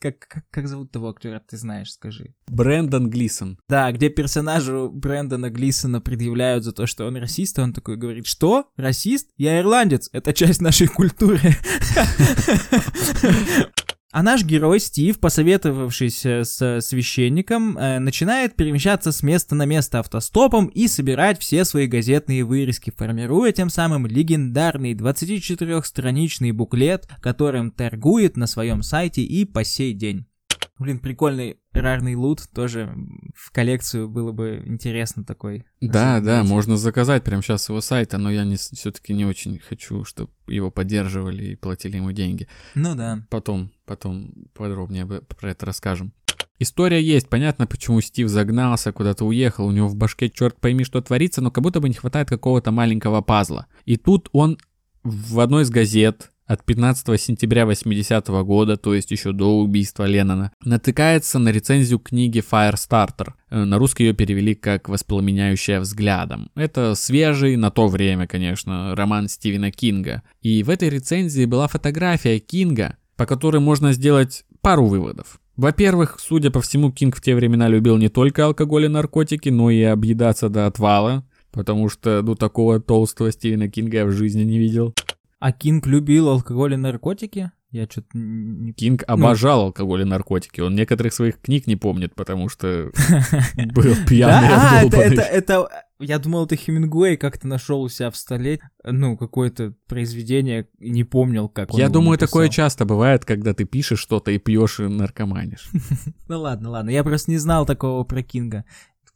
как, как, как зовут того актера, ты знаешь, скажи. Брэндон Глисон. Да, где персонажу Брэндона Глисона предъявляют за то, что он расист, и он такой говорит: что? Расист? Я ирландец, это часть нашей культуры. А наш герой Стив, посоветовавшись с священником, начинает перемещаться с места на место автостопом и собирать все свои газетные вырезки, формируя тем самым легендарный двадцатичетырехстраничный буклет, которым торгует на своем сайте и по сей день. Блин, прикольный рарный лут, тоже в коллекцию было бы интересно такой. Да, да, можно заказать прямо сейчас его сайта, но я не, все-таки не очень хочу, чтобы его поддерживали и платили ему деньги. Ну да. Потом, потом подробнее про это расскажем. История есть, понятно, почему Стив загнался, куда-то уехал, у него в башке черт пойми что творится, но как будто бы не хватает какого-то маленького пазла. И тут он в одной из газет... от пятнадцатого сентября восьмидесятого года, то есть еще до убийства Леннона, натыкается на рецензию книги «Firestarter». На русский ее перевели как «Воспламеняющая взглядом». Это свежий, на то время, конечно, роман Стивена Кинга. И в этой рецензии была фотография Кинга, по которой можно сделать пару выводов. Во-первых, судя по всему, Кинг в те времена любил не только алкоголь и наркотики, но и объедаться до отвала, потому что, ну, такого толстого Стивена Кинга я в жизни не видел. А Кинг любил алкоголь и наркотики? Я что-то не... Кинг обожал ну... алкоголь и наркотики. Он некоторых своих книг не помнит, потому что был пьяный и обдолбанный. Я думал, это Хемингуэй как-то нашел у себя в столе, ну, какое-то произведение, и не помнил, как он его написал. Я думаю, такое часто бывает, когда ты пишешь что-то и пьешь и наркоманишь. Ну ладно, ладно, я просто не знал такого про Кинга.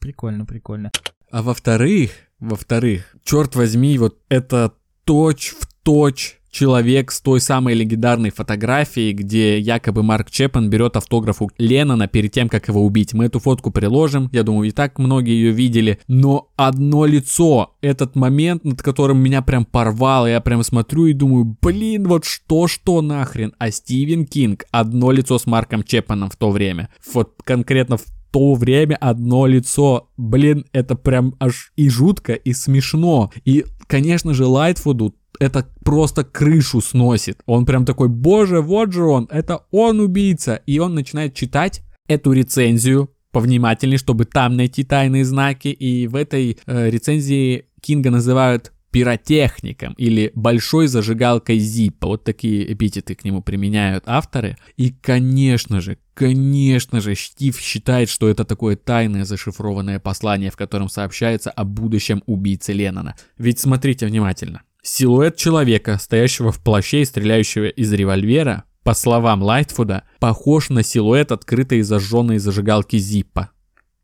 Прикольно, прикольно. А во-вторых, во-вторых, черт возьми, вот это точь в точь человек с той самой легендарной фотографией, где якобы Марк Чепмен берет автограф у Леннона перед тем, как его убить. Мы эту фотку приложим, я думаю, и так многие ее видели, но одно лицо, этот момент, над которым меня прям порвало, я прям смотрю и думаю, блин, вот что-что нахрен, а Стивен Кинг, одно лицо с Марком Чепменом в то время, вот конкретно в В то время одно лицо. Блин, это прям аж и жутко, и смешно. И, конечно же, Лайтфуду это просто крышу сносит. Он прям такой, боже, вот же он, это он убийца. И он начинает читать эту рецензию повнимательнее, чтобы там найти тайные знаки. И в этой э, рецензии Кинга называют пиротехником или большой зажигалкой Зиппа. Вот такие эпитеты к нему применяют авторы. И, конечно же, конечно же, Стив считает, что это такое тайное зашифрованное послание, в котором сообщается о будущем убийце Леннона. Ведь смотрите внимательно. Силуэт человека, стоящего в плаще и стреляющего из револьвера, по словам Лайтфуда, похож на силуэт открытой и зажженной зажигалки Зиппа.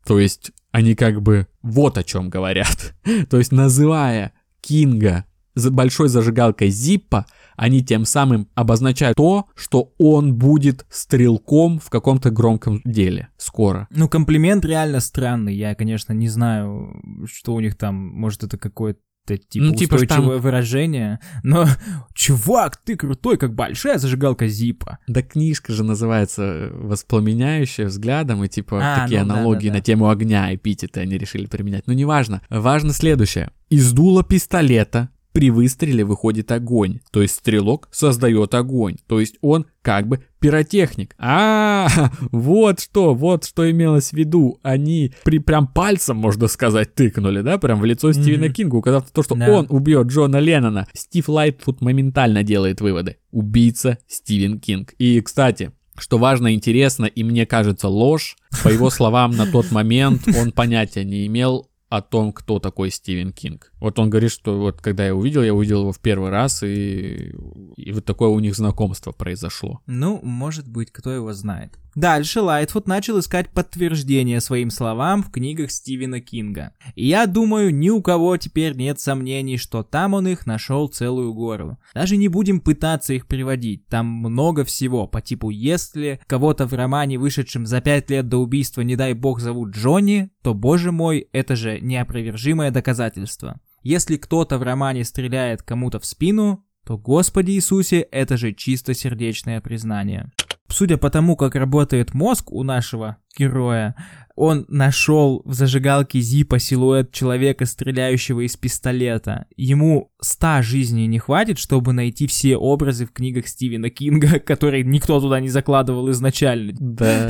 То есть они как бы вот о чем говорят. То есть называя Кинга с большой зажигалкой Зиппа, они тем самым обозначают то, что он будет стрелком в каком-то громком деле скоро. Ну, комплимент реально странный. Я, конечно, не знаю, что у них там, может, это какое-то типа ну, устойчивое типа, там... выражение, но чувак, ты крутой, как большая зажигалка Зиппа. Да книжка же называется «Воспламеняющая взглядом», и типа а, такие ну, аналогии да, да, да. на тему огня, эпитеты они решили применять. Но неважно. Важно следующее. Из дула пистолета при выстреле выходит огонь, то есть стрелок создает огонь, то есть он как бы пиротехник. А, вот что, вот что имелось в виду. Они при, прям пальцем, можно сказать, тыкнули, да, прям в лицо Стивена mm-hmm. Кинга, указав на то, что yeah. он убьет Джона Леннона. Стив Лайтфуд моментально делает выводы. Убийца Стивен Кинг. И, кстати, что важно, интересно и, мне кажется, ложь. По его словам, на тот момент он понятия не имел о том, кто такой Стивен Кинг. Вот он говорит, что вот когда я увидел, я увидел его в первый раз, и, и вот такое у них знакомство произошло. Ну, может быть, кто его знает. Дальше Лайтфут начал искать подтверждение своим словам в книгах Стивена Кинга. И я думаю, ни у кого теперь нет сомнений, что там он их нашел целую гору. Даже не будем пытаться их приводить, там много всего, по типу «Если кого-то в романе, вышедшем за пять лет до убийства, не дай бог зовут Джонни, то, боже мой, это же неопровержимое доказательство. Если кто-то в романе стреляет кому-то в спину, то, Господи Иисусе, это же чистосердечное признание». Судя по тому, как работает мозг у нашего героя, он нашел в зажигалке Зиппа силуэт человека, стреляющего из пистолета. Ему ста жизней не хватит, чтобы найти все образы в книгах Стивена Кинга, которые никто туда не закладывал изначально. Да.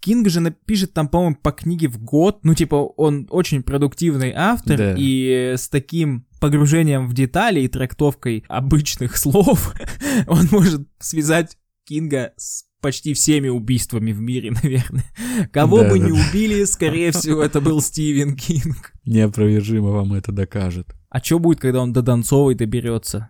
Кинг же напишет там, по-моему, по книге в год. Ну, типа, он очень продуктивный автор, да. И с таким погружением в детали и трактовкой обычных слов он может связать Кинга с почти всеми убийствами в мире, наверное. Кого да, бы да, не да. убили, скорее всего, это был Стивен Кинг. Неопровержимо вам это докажет. А что будет, когда он до Донцовой доберется?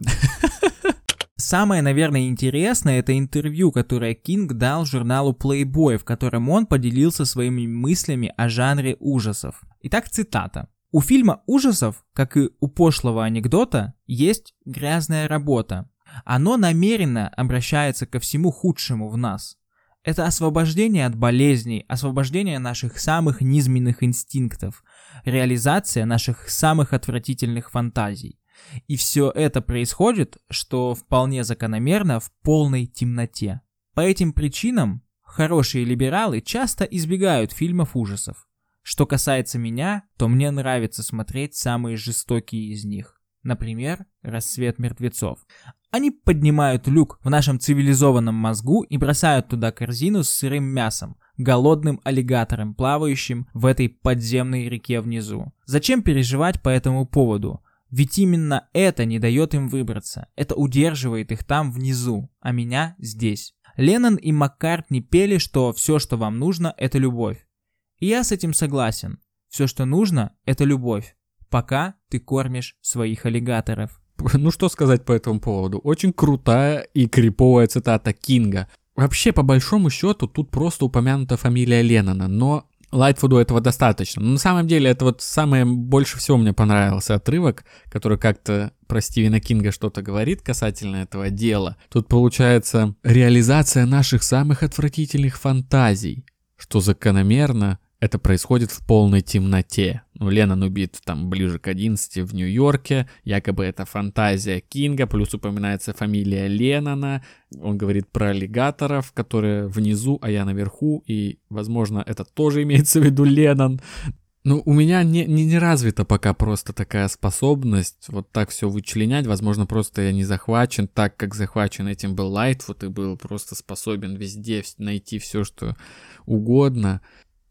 Самое, наверное, интересное — это интервью, которое Кинг дал журналу Playboy, в котором он поделился своими мыслями о жанре ужасов. Итак, цитата. «У фильма ужасов, как и у пошлого анекдота, есть грязная работа. Оно намеренно обращается ко всему худшему в нас. Это освобождение от болезней, освобождение наших самых низменных инстинктов, реализация наших самых отвратительных фантазий. И все это происходит, что вполне закономерно, в полной темноте. По этим причинам хорошие либералы часто избегают фильмов ужасов. Что касается меня, то мне нравится смотреть самые жестокие из них. Например, «Рассвет мертвецов». Они поднимают люк в нашем цивилизованном мозгу и бросают туда корзину с сырым мясом, голодным аллигатором, плавающим в этой подземной реке внизу. Зачем переживать по этому поводу? Ведь именно это не дает им выбраться. Это удерживает их там внизу, а меня здесь. Леннон и Маккартни пели, что все, что вам нужно, это любовь. И я с этим согласен. Все, что нужно, это любовь. Пока ты кормишь своих аллигаторов». Ну что сказать по этому поводу? Очень крутая и криповая цитата Кинга. Вообще, по большому счету, тут просто упомянута фамилия Леннона, но Лайтфуду этого достаточно. Но на самом деле, это вот самое больше всего мне понравился отрывок, который как-то про Стивена Кинга что-то говорит касательно этого дела. Тут получается реализация наших самых отвратительных фантазий, что закономерно. Это происходит в полной темноте. Ну, Леннон убит там ближе к одиннадцати в Нью-Йорке. Якобы это фантазия Кинга, плюс упоминается фамилия Леннона. Он говорит про аллигаторов, которые внизу, а я наверху. И, возможно, это тоже имеется в виду Леннон. Ну, у меня не, не, не развита пока просто такая способность вот так все вычленять. Возможно, просто я не захвачен так, как захвачен этим был Лайтфут, и был просто способен везде найти все, что угодно.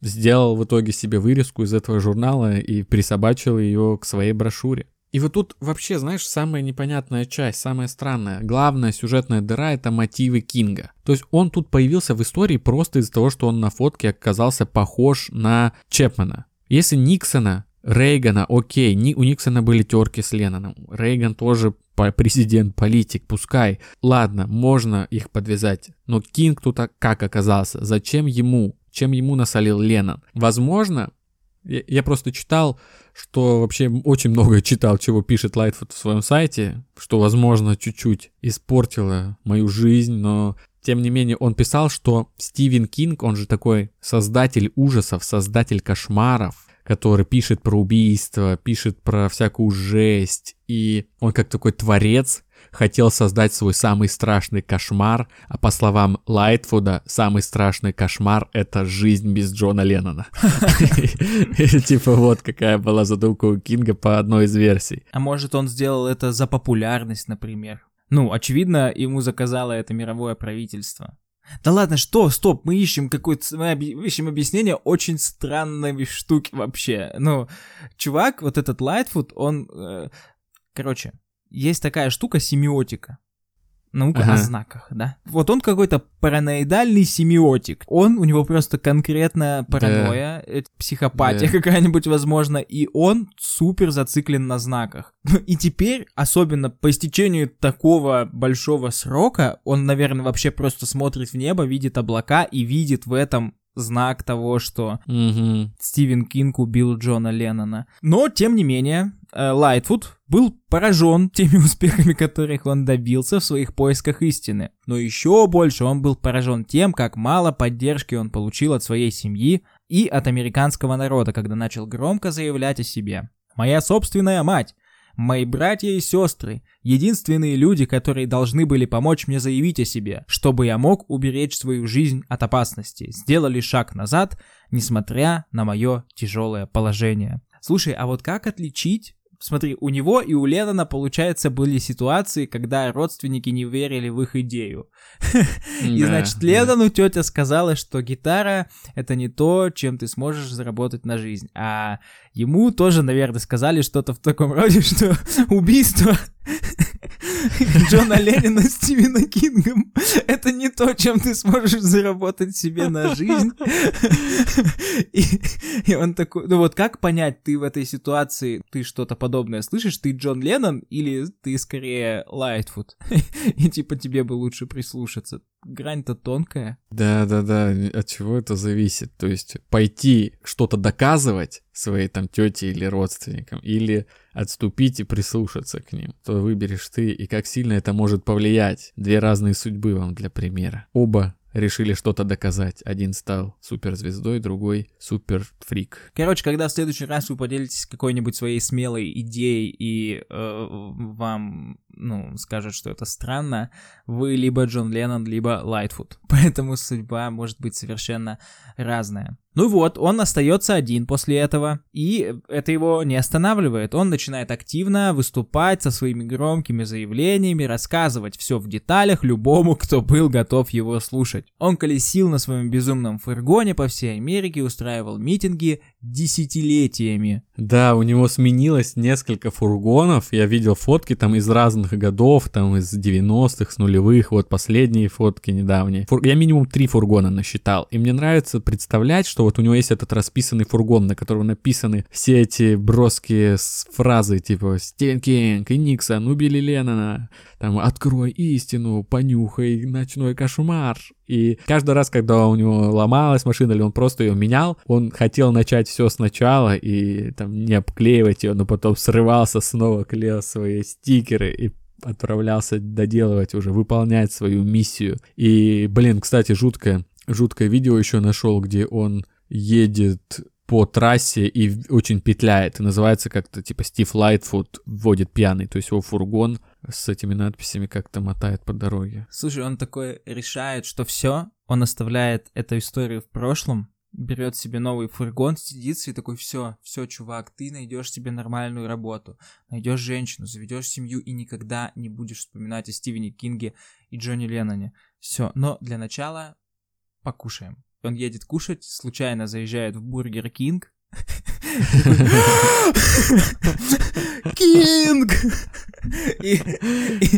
Сделал в итоге себе вырезку из этого журнала и присобачил ее к своей брошюре. И вот тут вообще, знаешь, самая непонятная часть, самая странная, главная сюжетная дыра — это мотивы Кинга. То есть он тут появился в истории просто из-за того, что он на фотке оказался похож на Чепмена. Если Никсона, Рейгана, окей, у Никсона были терки с Ленноном, Рейган тоже президент, политик, пускай, ладно, можно их подвязать, но Кинг тут как оказался, зачем ему? Чем ему насолил Леннон. Возможно, я, я просто читал, что вообще очень много читал, чего пишет Лайтфуд в своем сайте, что, возможно, чуть-чуть испортило мою жизнь, но тем не менее он писал, что Стивен Кинг, он же такой создатель ужасов, создатель кошмаров, который пишет про убийство, пишет про всякую жесть, и он как такой творец, хотел создать свой самый страшный кошмар, а по словам Лайтфуда, самый страшный кошмар — это жизнь без Джона Леннона. Типа вот какая была задумка у Кинга по одной из версий. А может, он сделал это за популярность, например? Ну, очевидно, ему заказало это мировое правительство. Да ладно, что? Стоп, мы ищем какое-то... Мы ищем объяснение очень странной штуки вообще. Ну, чувак, вот этот Лайтфуд, он... Короче... Есть такая штука — семиотика. Наука ага. о знаках, да? Вот он какой-то параноидальный семиотик. Он, у него просто конкретная паранойя, да. психопатия да. какая-нибудь, возможно, и он супер зациклен на знаках. И теперь, особенно по истечению такого большого срока, он, наверное, вообще просто смотрит в небо, видит облака и видит в этом... знак того, что mm-hmm. Стивен Кинг убил Джона Леннона. Но, тем не менее, Лайтфуд был поражен теми успехами, которых он добился в своих поисках истины. Но еще больше он был поражен тем, как мало поддержки он получил от своей семьи и от американского народа, когда начал громко заявлять о себе. «Моя собственная мать, мои братья и сестры, единственные люди, которые должны были помочь мне заявить о себе, чтобы я мог уберечь свою жизнь от опасности, сделали шаг назад, несмотря на мое тяжелое положение». Слушай, а вот как отличить? Смотри, у него и у Леннона, получается, были ситуации, когда родственники не верили в их идею. И, значит, Леннону тетя сказала, что гитара — это не то, чем ты сможешь заработать на жизнь. А ему тоже, наверное, сказали что-то в таком роде, что убийство... Джона Леннона с Стивеном Кингом. Это не то, чем ты сможешь заработать себе на жизнь. И, и он такой... Ну вот как понять, ты в этой ситуации, ты что-то подобное слышишь? Ты Джон Леннон или ты скорее Лайтфуд? И типа тебе бы лучше прислушаться. Грань-то тонкая. Да-да-да, от чего это зависит? То есть пойти что-то доказывать своей там тете или родственникам, или отступить и прислушаться к ним. Что выберешь ты и как сильно это может повлиять. Две разные судьбы вам для примера. Оба решили что-то доказать. Один стал суперзвездой, другой суперфрик. Короче, когда в следующий раз вы поделитесь какой-нибудь своей смелой идеей и э, вам, ну, скажут, что это странно, вы либо Джон Леннон, либо Лайтфуд. Поэтому судьба может быть совершенно разная. Ну вот, он остается один после этого, и это его не останавливает. Он начинает активно выступать со своими громкими заявлениями, рассказывать все в деталях любому, кто был готов его слушать. Он колесил на своем безумном фургоне по всей Америке, устраивал митинги десятилетиями. Да, у него сменилось несколько фургонов, я видел фотки там из разных годов, там из девяностых, с нулевых, вот последние фотки недавние. Фур... Я минимум три фургона насчитал, и мне нравится представлять, что вот у него есть этот расписанный фургон, на котором написаны все эти броские фразы, типа «Стивен Кинг и Никсон убили Леннона», там «Открой истину, понюхай ночной кошмар». И каждый раз, когда у него ломалась машина или он просто ее менял, он хотел начать все сначала и там не обклеивать ее, но потом срывался, снова клеил свои стикеры и отправлялся доделывать уже, выполнять свою миссию. И, блин, кстати, жуткое, жуткое видео еще нашел, где он едет по трассе и очень петляет. И называется как-то типа Стив Лайтфут водит пьяный, то есть его фургон с этими надписями как-то мотает по дороге. Слушай, он такой решает, что все, он оставляет эту историю в прошлом, берет себе новый фургон, сидится и такой: все, все, чувак, ты найдешь себе нормальную работу, найдешь женщину, заведешь семью и никогда не будешь вспоминать о Стивене Кинге и Джонни Ленноне. Все, но для начала покушаем. Он едет кушать, случайно заезжает в Бургер Кинг. Кинг! И,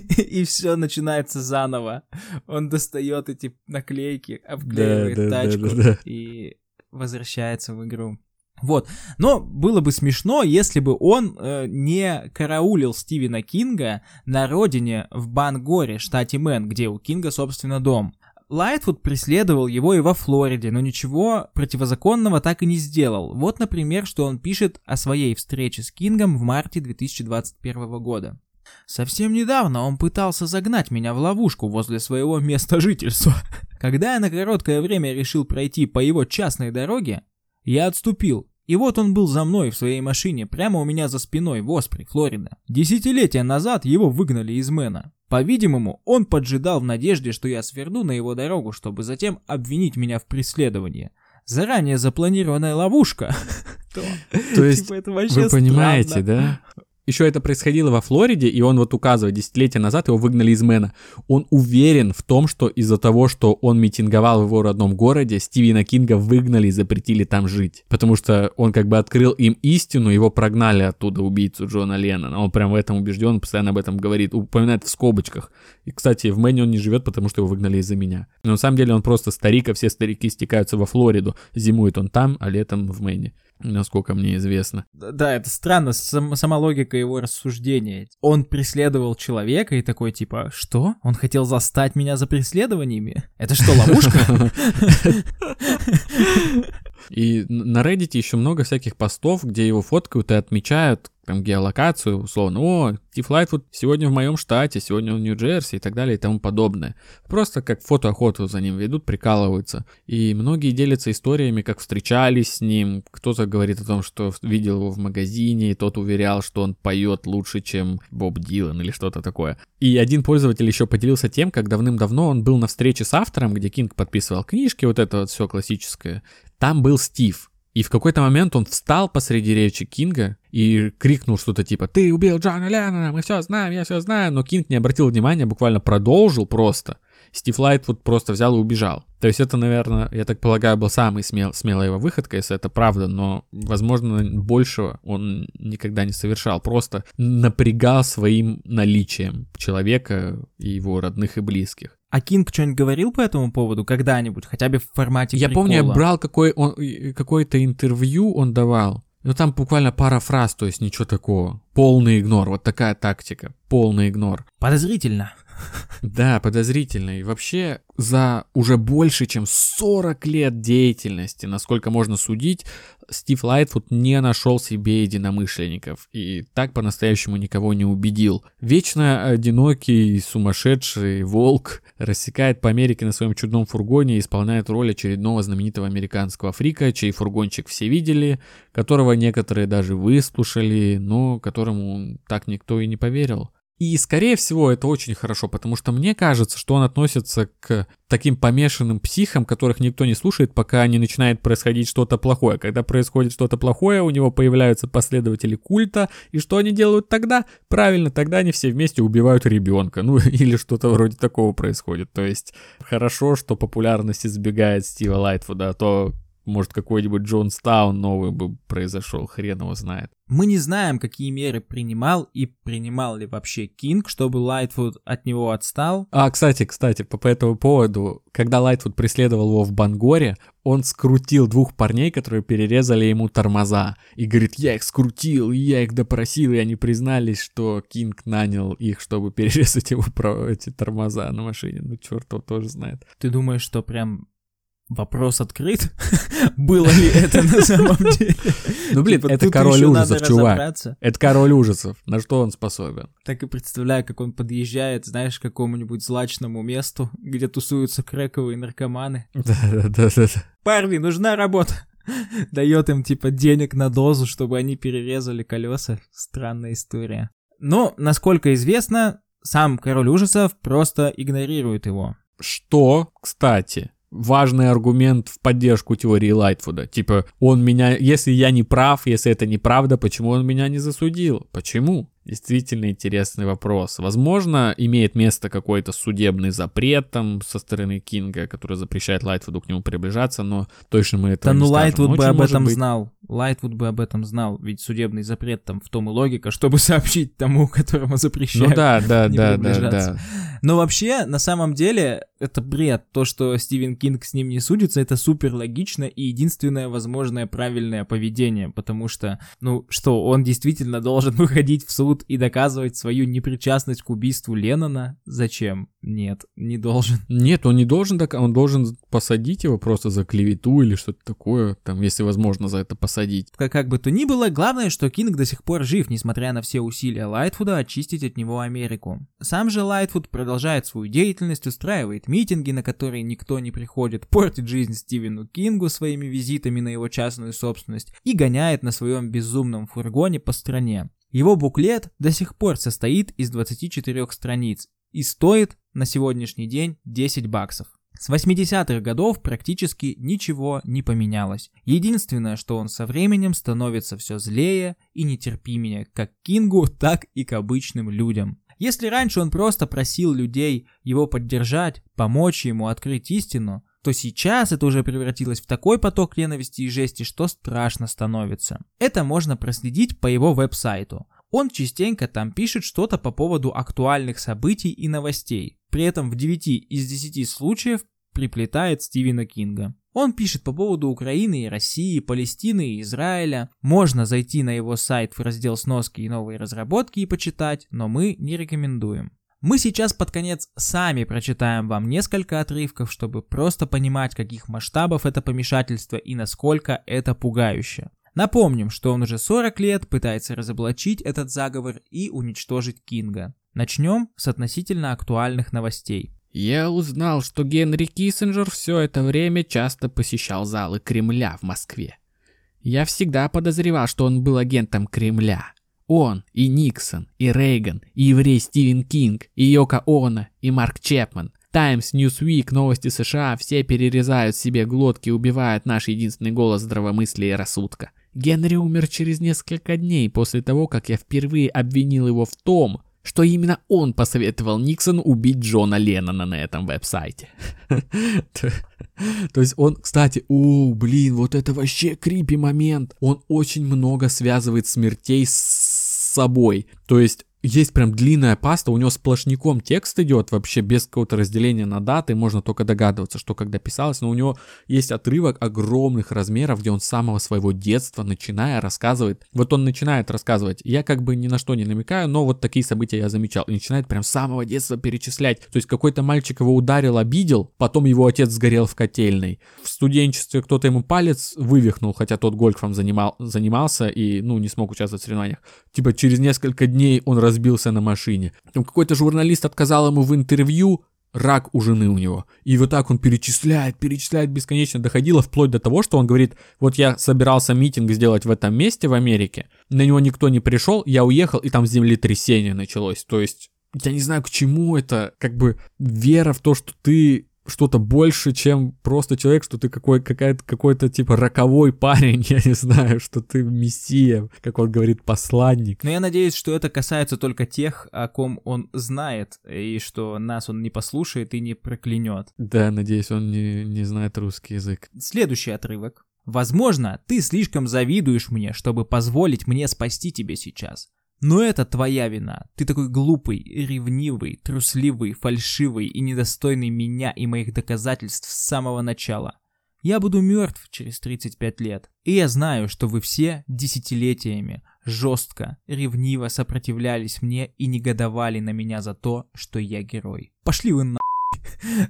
и, и все начинается заново. Он достает эти наклейки, обклеивает да, да, тачку да, да, да. и возвращается в игру. Вот. Но было бы смешно, если бы он э, не караулил Стивена Кинга на родине в Бангоре, штате Мэн, где у Кинга, собственно, дом. Лайтфуд преследовал его и во Флориде, но ничего противозаконного так и не сделал. Вот, например, что он пишет о своей встрече с Кингом в марте две тысячи двадцать первого года. «Совсем недавно он пытался загнать меня в ловушку возле своего места жительства. Когда я на короткое время решил пройти по его частной дороге, я отступил. И вот он был за мной в своей машине, прямо у меня за спиной в Оспри, Флорида. Десятилетия назад его выгнали из Мэна. По-видимому, он поджидал в надежде, что я сверну на его дорогу, чтобы затем обвинить меня в преследовании. Заранее запланированная ловушка». То есть, вы понимаете, да? Еще это происходило во Флориде, и он вот указывает, десятилетия назад его выгнали из Мэна. Он уверен в том, что из-за того, что он митинговал в его родном городе, Стивена Кинга выгнали и запретили там жить. Потому что он как бы открыл им истину, его прогнали оттуда, убийцу Джона Леннона. Он прям в этом убежден, он постоянно об этом говорит, упоминает в скобочках. И, кстати, в Мэне он не живет, потому что его выгнали из-за меня. Но на самом деле он просто старик, а все старики стекаются во Флориду. Зимует он там, а летом в Мэне. Насколько мне известно. Да, это странно, сам, сама логика его рассуждения. Он преследовал человека и такой, типа, что? Он хотел застать меня за преследованиями? Это что, ловушка? И на Reddit еще много всяких постов, где его фоткают и отмечают там геолокацию, условно, о, Стив Лайтфут сегодня в моем штате, сегодня он в Нью-Джерси и так далее и тому подобное. Просто как фотоохоту за ним ведут, прикалываются. И многие делятся историями, как встречались с ним, кто-то говорит о том, что видел его в магазине, и тот уверял, что он поет лучше, чем Боб Дилан или что-то такое. И один пользователь еще поделился тем, как давным-давно он был на встрече с автором, где Кинг подписывал книжки, вот это вот все классическое. Там был Стив. И в какой-то момент он встал посреди речи Кинга и крикнул что-то типа «Ты убил Джона Леннона, мы все знаем, я все знаю», но Кинг не обратил внимания, буквально продолжил просто. Стив Лайтвуд просто взял и убежал. То есть это, наверное, я так полагаю, был самый смел, смелая его выходка, если это правда, но, возможно, большего он никогда не совершал. Просто напрягал своим наличием человека и его родных и близких. А Кинг что-нибудь говорил по этому поводу когда-нибудь, хотя бы в формате я прикола? Я помню, я брал какой, он, какое-то интервью он давал, но там буквально пара фраз, то есть ничего такого. Полный игнор, вот такая тактика, полный игнор. Подозрительно. Да, подозрительно. И вообще за уже больше, чем сорок лет деятельности, насколько можно судить, Стив Лайтфуд не нашел себе единомышленников и так по-настоящему никого не убедил. Вечно одинокий, сумасшедший волк рассекает по Америке на своем чудном фургоне и исполняет роль очередного знаменитого американского фрика, чей фургончик все видели, которого некоторые даже выслушали, но которому так никто и не поверил. И, скорее всего, это очень хорошо, потому что мне кажется, что он относится к таким помешанным психам, которых никто не слушает, пока не начинает происходить что-то плохое. Когда происходит что-то плохое, у него появляются последователи культа, и что они делают тогда? Правильно, тогда они все вместе убивают ребенка, ну или что-то вроде такого происходит. То есть хорошо, что популярность избегает Стива Лайтфуда, а то... Может, какой-нибудь Джонстаун новый бы произошел, хрен его знает. Мы не знаем, какие меры принимал и принимал ли вообще Кинг, чтобы Лайтфуд от него отстал. А, кстати, кстати, по, по этому поводу, когда Лайтфуд преследовал его в Бангоре, он скрутил двух парней, которые перерезали ему тормоза. И говорит, я их скрутил, я их допросил, и они признались, что Кинг нанял их, чтобы перерезать его эти тормоза на машине. Ну, черт его тоже знает. Ты думаешь, что прям... Вопрос открыт. Было ли это на самом деле? Ну, блин, типа, это король ужасов, чувак. Это король ужасов. На что он способен? Так и представляю, как он подъезжает, знаешь, к какому-нибудь злачному месту, где тусуются крэковые наркоманы. Да-да-да. Парни, нужна работа. Дает им, типа, денег на дозу, чтобы они перерезали колеса. Странная история. Но, насколько известно, сам король ужасов просто игнорирует его. Что, кстати... Важный аргумент в поддержку теории Лайтфуда. Типа, он меня... Если я не прав, если это неправда, почему он меня не засудил? Почему? Действительно интересный вопрос. Возможно, имеет место какой-то судебный запрет там со стороны Кинга, который запрещает Лайтфуду к нему приближаться, но точно мы этого да, не ну, скажем. Да ну Лайтвуд бы об этом быть... знал. Лайтвуд бы об этом знал, ведь судебный запрет там в том и логика, чтобы сообщить тому, которому запрещают ну, да, да, не да, приближаться. Да, да. Но вообще, на самом деле, это бред. То, что Стивен Кинг с ним не судится, это супер логично и единственное возможное правильное поведение, потому что, ну что, он действительно должен выходить в суд и доказывать свою непричастность к убийству Леннона? Зачем? Нет, не должен. Нет, он не должен, он должен посадить его просто за клевету или что-то такое, там, если возможно, за это посадить. Как, как бы то ни было, главное, что Кинг до сих пор жив, несмотря на все усилия Лайтфуда очистить от него Америку. Сам же Лайтфуд продолжает свою деятельность, устраивает митинги, на которые никто не приходит, портит жизнь Стивену Кингу своими визитами на его частную собственность и гоняет на своем безумном фургоне по стране. Его буклет до сих пор состоит из двадцати четырёх страниц и стоит на сегодняшний день десять баксов. С восьмидесятых годов практически ничего не поменялось. Единственное, что он со временем становится все злее и нетерпимее как к Кингу, так и к обычным людям. Если раньше он просто просил людей его поддержать, помочь ему открыть истину, то сейчас это уже превратилось в такой поток ненависти и жести, что страшно становится. Это можно проследить по его веб-сайту. Он частенько там пишет что-то по поводу актуальных событий и новостей. При этом в девяти из десяти случаев приплетает Стивена Кинга. Он пишет по поводу Украины и России, Палестины и Израиля. Можно зайти на его сайт в раздел «Сноски и новые разработки» и почитать, но мы не рекомендуем. Мы сейчас под конец сами прочитаем вам несколько отрывков, чтобы просто понимать, каких масштабов это помешательство и насколько это пугающе. Напомним, что он уже сорок лет пытается разоблачить этот заговор и уничтожить Кинга. Начнем с относительно актуальных новостей. Я узнал, что Генри Киссинджер все это время часто посещал залы Кремля в Москве. Я всегда подозревал, что он был агентом Кремля. Он, и Никсон, и Рейган, и еврей Стивен Кинг, и Йоко Оно, и Марк Чепмен. Times, Newsweek, новости США, все перерезают себе глотки и убивают наш единственный голос здравомыслия и рассудка. Генри умер через несколько дней после того, как я впервые обвинил его в том, что именно он посоветовал Никсону убить Джона Леннона на этом веб-сайте. То есть он, кстати, о, блин, вот это вообще крипи момент. Он очень много связывает смертей с собой. То есть есть прям длинная паста, у него сплошняком текст идет вообще без какого-то разделения на даты, можно только догадываться, что когда писалось, но у него есть отрывок огромных размеров, где он с самого своего детства, начиная, рассказывает, вот он начинает рассказывать, я как бы ни на что не намекаю, но вот такие события я замечал, и начинает прям с самого детства перечислять, то есть какой-то мальчик его ударил, обидел, потом его отец сгорел в котельной, в студенчестве кто-то ему палец вывихнул, хотя тот гольфом занимал, занимался и, ну, не смог участвовать в соревнованиях, типа через несколько дней он раз сбился на машине. Там какой-то журналист отказал ему в интервью, рак у жены у него. И вот так он перечисляет, перечисляет бесконечно. Доходило вплоть до того, что он говорит, вот я собирался митинг сделать в этом месте в Америке, на него никто не пришел, я уехал, и там землетрясение началось. То есть, я не знаю, к чему это, как бы вера в то, что ты что-то больше, чем просто человек, что ты какой, какая-то, какой-то типа роковой парень, я не знаю, что ты мессия, как он говорит, посланник. Но я надеюсь, что это касается только тех, о ком он знает, и что нас он не послушает и не проклянет. Да, надеюсь, он не, не знает русский язык. Следующий отрывок. Возможно, ты слишком завидуешь мне, чтобы позволить мне спасти тебя сейчас. Но это твоя вина. Ты такой глупый, ревнивый, трусливый, фальшивый и недостойный меня и моих доказательств с самого начала. Я буду мертв через тридцать пять лет. И я знаю, что вы все десятилетиями жестко, ревниво сопротивлялись мне и негодовали на меня за то, что я герой. Пошли вы на...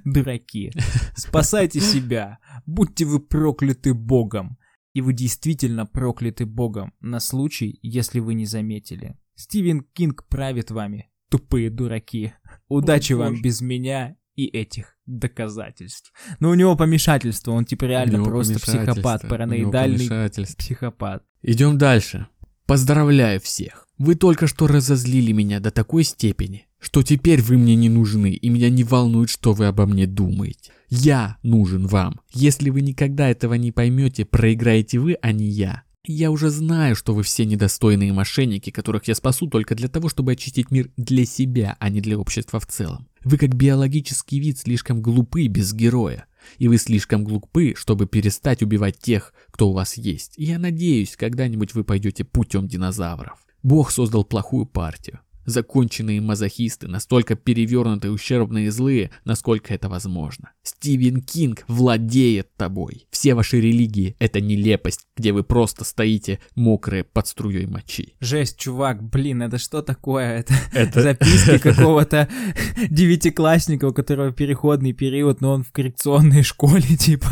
дураки. Спасайте себя. Будьте вы прокляты Богом. И вы действительно прокляты Богом на случай, если вы не заметили. Стивен Кинг правит вами, тупые дураки. Удачи Ой, вам боже. Без меня и этих доказательств. Но у него помешательство, он типа реально просто психопат, параноидальный психопат. Идем дальше. Поздравляю всех. Вы только что разозлили меня до такой степени, что теперь вы мне не нужны, и меня не волнует, что вы обо мне думаете. Я нужен вам. Если вы никогда этого не поймете, проиграете вы, а не я. Я уже знаю, что вы все недостойные мошенники, которых я спасу только для того, чтобы очистить мир для себя, а не для общества в целом. Вы как биологический вид слишком глупы без героя. И вы слишком глупы, чтобы перестать убивать тех, кто у вас есть. И я надеюсь, когда-нибудь вы пойдете путем динозавров. Бог создал плохую партию. Законченные мазохисты, настолько перевернутые, ущербные и злые, насколько это возможно. Стивен Кинг владеет тобой. Все ваши религии — это нелепость, где вы просто стоите мокрые под струей мочи. Жесть, чувак, блин, это что такое? Это, это... записки какого-то девятиклассника, у которого переходный период, но он в коррекционной школе, типа,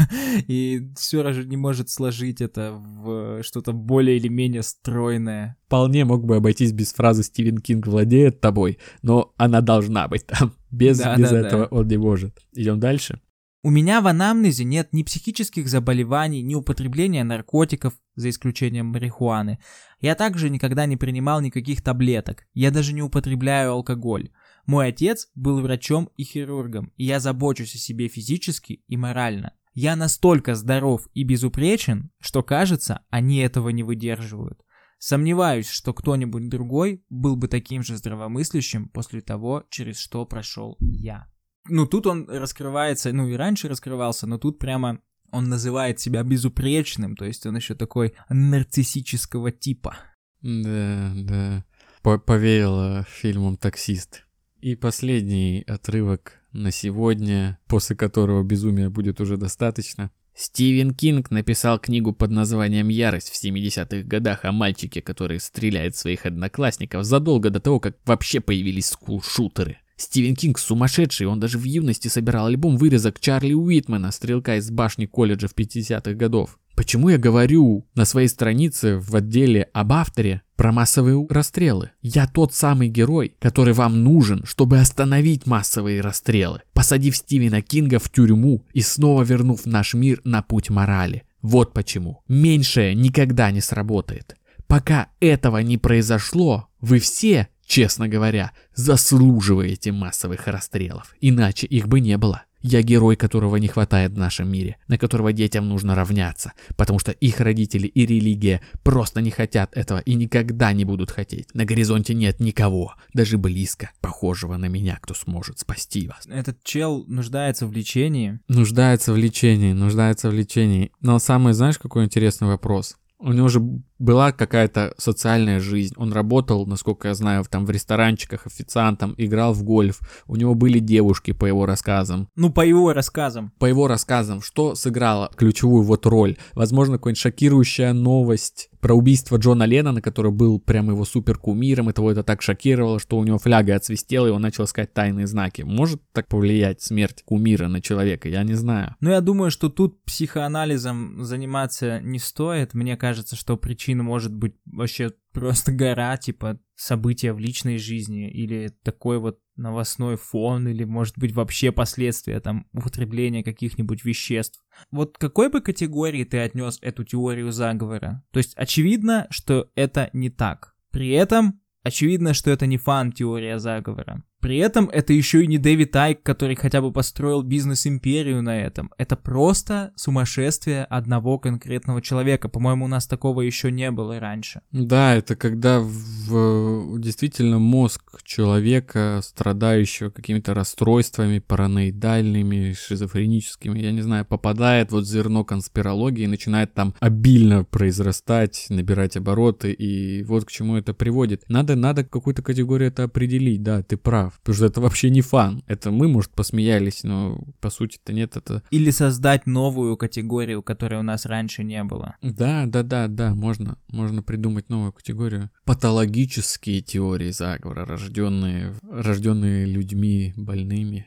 и все равно не может сложить это в что-то более или менее стройное. Вполне мог бы обойтись без фразы «Стивен Кинг владеет тобой», но она должна быть там. Без, да, без да, этого да. Он не может. Идем дальше. У меня в анамнезе нет ни психических заболеваний, ни употребления наркотиков, за исключением марихуаны. Я также никогда не принимал никаких таблеток. Я даже не употребляю алкоголь. Мой отец был врачом и хирургом, и я забочусь о себе физически и морально. Я настолько здоров и безупречен, что, кажется, они этого не выдерживают. Сомневаюсь, что кто-нибудь другой был бы таким же здравомыслящим после того, через что прошел я. Ну, тут он раскрывается, ну и раньше раскрывался, но тут прямо он называет себя безупречным, то есть он еще такой нарциссического типа. Да, да. Поверила фильмом «Таксист». И последний отрывок на сегодня, после которого безумия будет уже достаточно. Стивен Кинг написал книгу под названием «Ярость» в семидесятых годах о мальчике, который стреляет своих одноклассников задолго до того, как вообще появились скулшутеры. Стивен Кинг сумасшедший, он даже в юности собирал альбом вырезок Чарли Уитмена, стрелка из башни колледжа в пятидесятых годов. Почему я говорю на своей странице в отделе об авторе про массовые расстрелы? Я тот самый герой, который вам нужен, чтобы остановить массовые расстрелы, посадив Стивена Кинга в тюрьму и снова вернув наш мир на путь морали. Вот почему. Меньшее никогда не сработает. Пока этого не произошло, вы все, честно говоря, заслуживаете массовых расстрелов, иначе их бы не было. Я герой, которого не хватает в нашем мире, на которого детям нужно равняться, потому что их родители и религия просто не хотят этого и никогда не будут хотеть. На горизонте нет никого, даже близко похожего на меня, кто сможет спасти вас. Этот чел нуждается в лечении. Нуждается в лечении, нуждается в лечении. Но самый, знаешь, какой интересный вопрос? У него же была какая-то социальная жизнь. Он работал, насколько я знаю, там в ресторанчиках официантом, играл в гольф. У него были девушки, по его рассказам. Ну, по его рассказам. По его рассказам. Что сыграло ключевую вот роль? Возможно, какая-нибудь шокирующая новость про убийство Джона Леннона, который был прям его супер кумиром, и того это так шокировало, что у него фляга отсвистела, и он начал искать тайные знаки. Может так повлиять смерть кумира на человека? Я не знаю. Ну, я думаю, что тут психоанализом заниматься не стоит. Мне кажется, что причина может быть вообще просто гора, типа события в личной жизни или такой вот новостной фон, или может быть вообще последствия там употребления каких-нибудь веществ. Вот какой бы категории ты отнес эту теорию заговора? То есть очевидно, что это не так. При этом очевидно, что это не фан-теория заговора. При этом это еще и не Дэвид Айк, который хотя бы построил бизнес-империю на этом. Это просто сумасшествие одного конкретного человека. По-моему, у нас такого еще не было раньше. Да, это когда в, действительно мозг человека, страдающего какими-то расстройствами, параноидальными, шизофреническими, я не знаю, попадает вот в зерно конспирологии и начинает там обильно произрастать, набирать обороты, и вот к чему это приводит. Надо, надо какую-то категорию это определить, да, ты прав. Потому что это вообще не фан. Это мы, может, посмеялись, но по сути-то нет, это... Или создать новую категорию, которой у нас раньше не было. Да, да, да, да, можно. Можно придумать новую категорию. Патологические теории заговора, рожденные, рожденные людьми больными.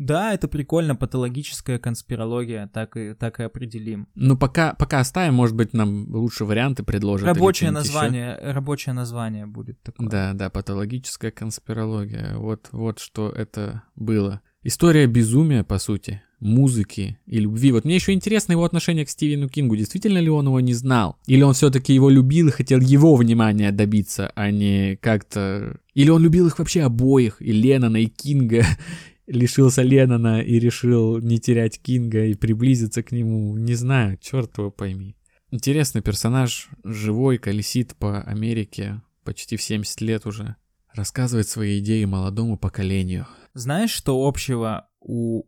Да, это прикольно, патологическая конспирология, так и, так и определим. Ну, пока, пока оставим, может быть, нам лучше варианты предложат. Рабочее название, еще. Рабочее название будет такое. Да, да, патологическая конспирология, вот, вот что это было. История безумия, по сути, музыки и любви. Вот мне еще интересно его отношение к Стивену Кингу. Действительно ли он его не знал? Или он все-таки его любил и хотел его внимания добиться, а не как-то... Или он любил их вообще обоих, и Леннона, и Кинга... Лишился Леннона и решил не терять Кинга и приблизиться к нему. Не знаю, черт его пойми. Интересный персонаж, живой, колесит по Америке почти в семьдесят лет уже. Рассказывает свои идеи молодому поколению. Знаешь, что общего у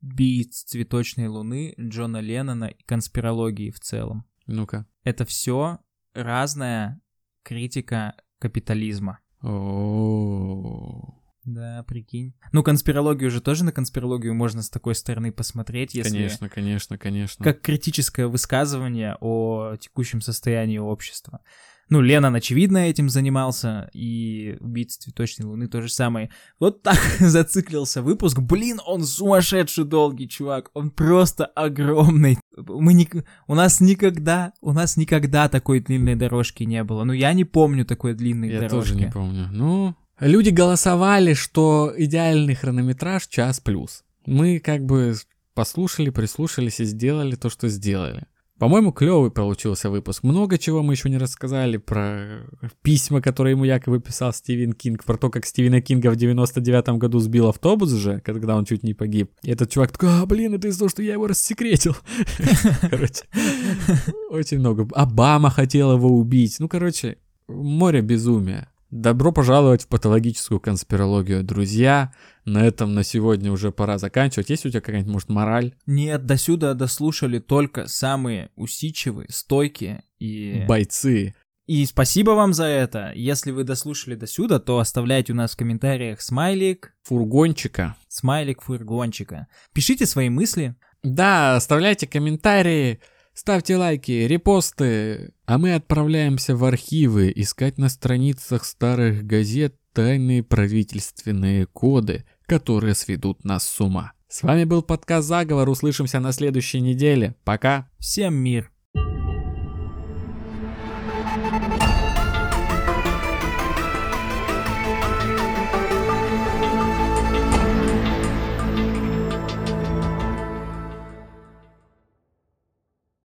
«Убийц цветочной луны», Джона Леннона и конспирологии в целом? Ну-ка. Это все разная критика капитализма. О-о-о. Да, прикинь. Ну, конспирологию же тоже на конспирологию можно с такой стороны посмотреть, если... Конечно, конечно, конечно. Как критическое высказывание о текущем состоянии общества. Ну, Леннон, очевидно, этим занимался, и «Убийцы цветочной луны» то же самое. Вот так зациклился выпуск. Блин, он сумасшедший долгий, чувак. Он просто огромный. Мы не... У нас никогда, у нас никогда такой длинной дорожки не было. Ну, я не помню такой длинной я дорожки. Я тоже не помню. Ну... Люди голосовали, что идеальный хронометраж час плюс. Мы как бы послушали, прислушались и сделали то, что сделали. По-моему, клевый получился выпуск. Много чего мы еще не рассказали про письма, которые ему якобы писал Стивен Кинг, про то, как Стивена Кинга в девяносто девятом году сбил автобус же, когда он чуть не погиб. И этот чувак такой: а, блин, это из-за того, что я его рассекретил. Короче, очень много. Обама хотел его убить. Ну, короче, море безумия. Добро пожаловать в патологическую конспирологию, друзья. На этом на сегодня уже пора заканчивать. Есть у тебя какая-нибудь, может, мораль? Нет, досюда дослушали только самые усидчивые, стойкие и... бойцы. И спасибо вам за это. Если вы дослушали досюда, то оставляйте у нас в комментариях смайлик... Фургончика. Смайлик фургончика. Пишите свои мысли. Да, оставляйте комментарии... Ставьте лайки, репосты, а мы отправляемся в архивы искать на страницах старых газет тайные правительственные коды, которые сведут нас с ума. С вами был подкаст «Заговор», услышимся на следующей неделе. Пока. Всем мир.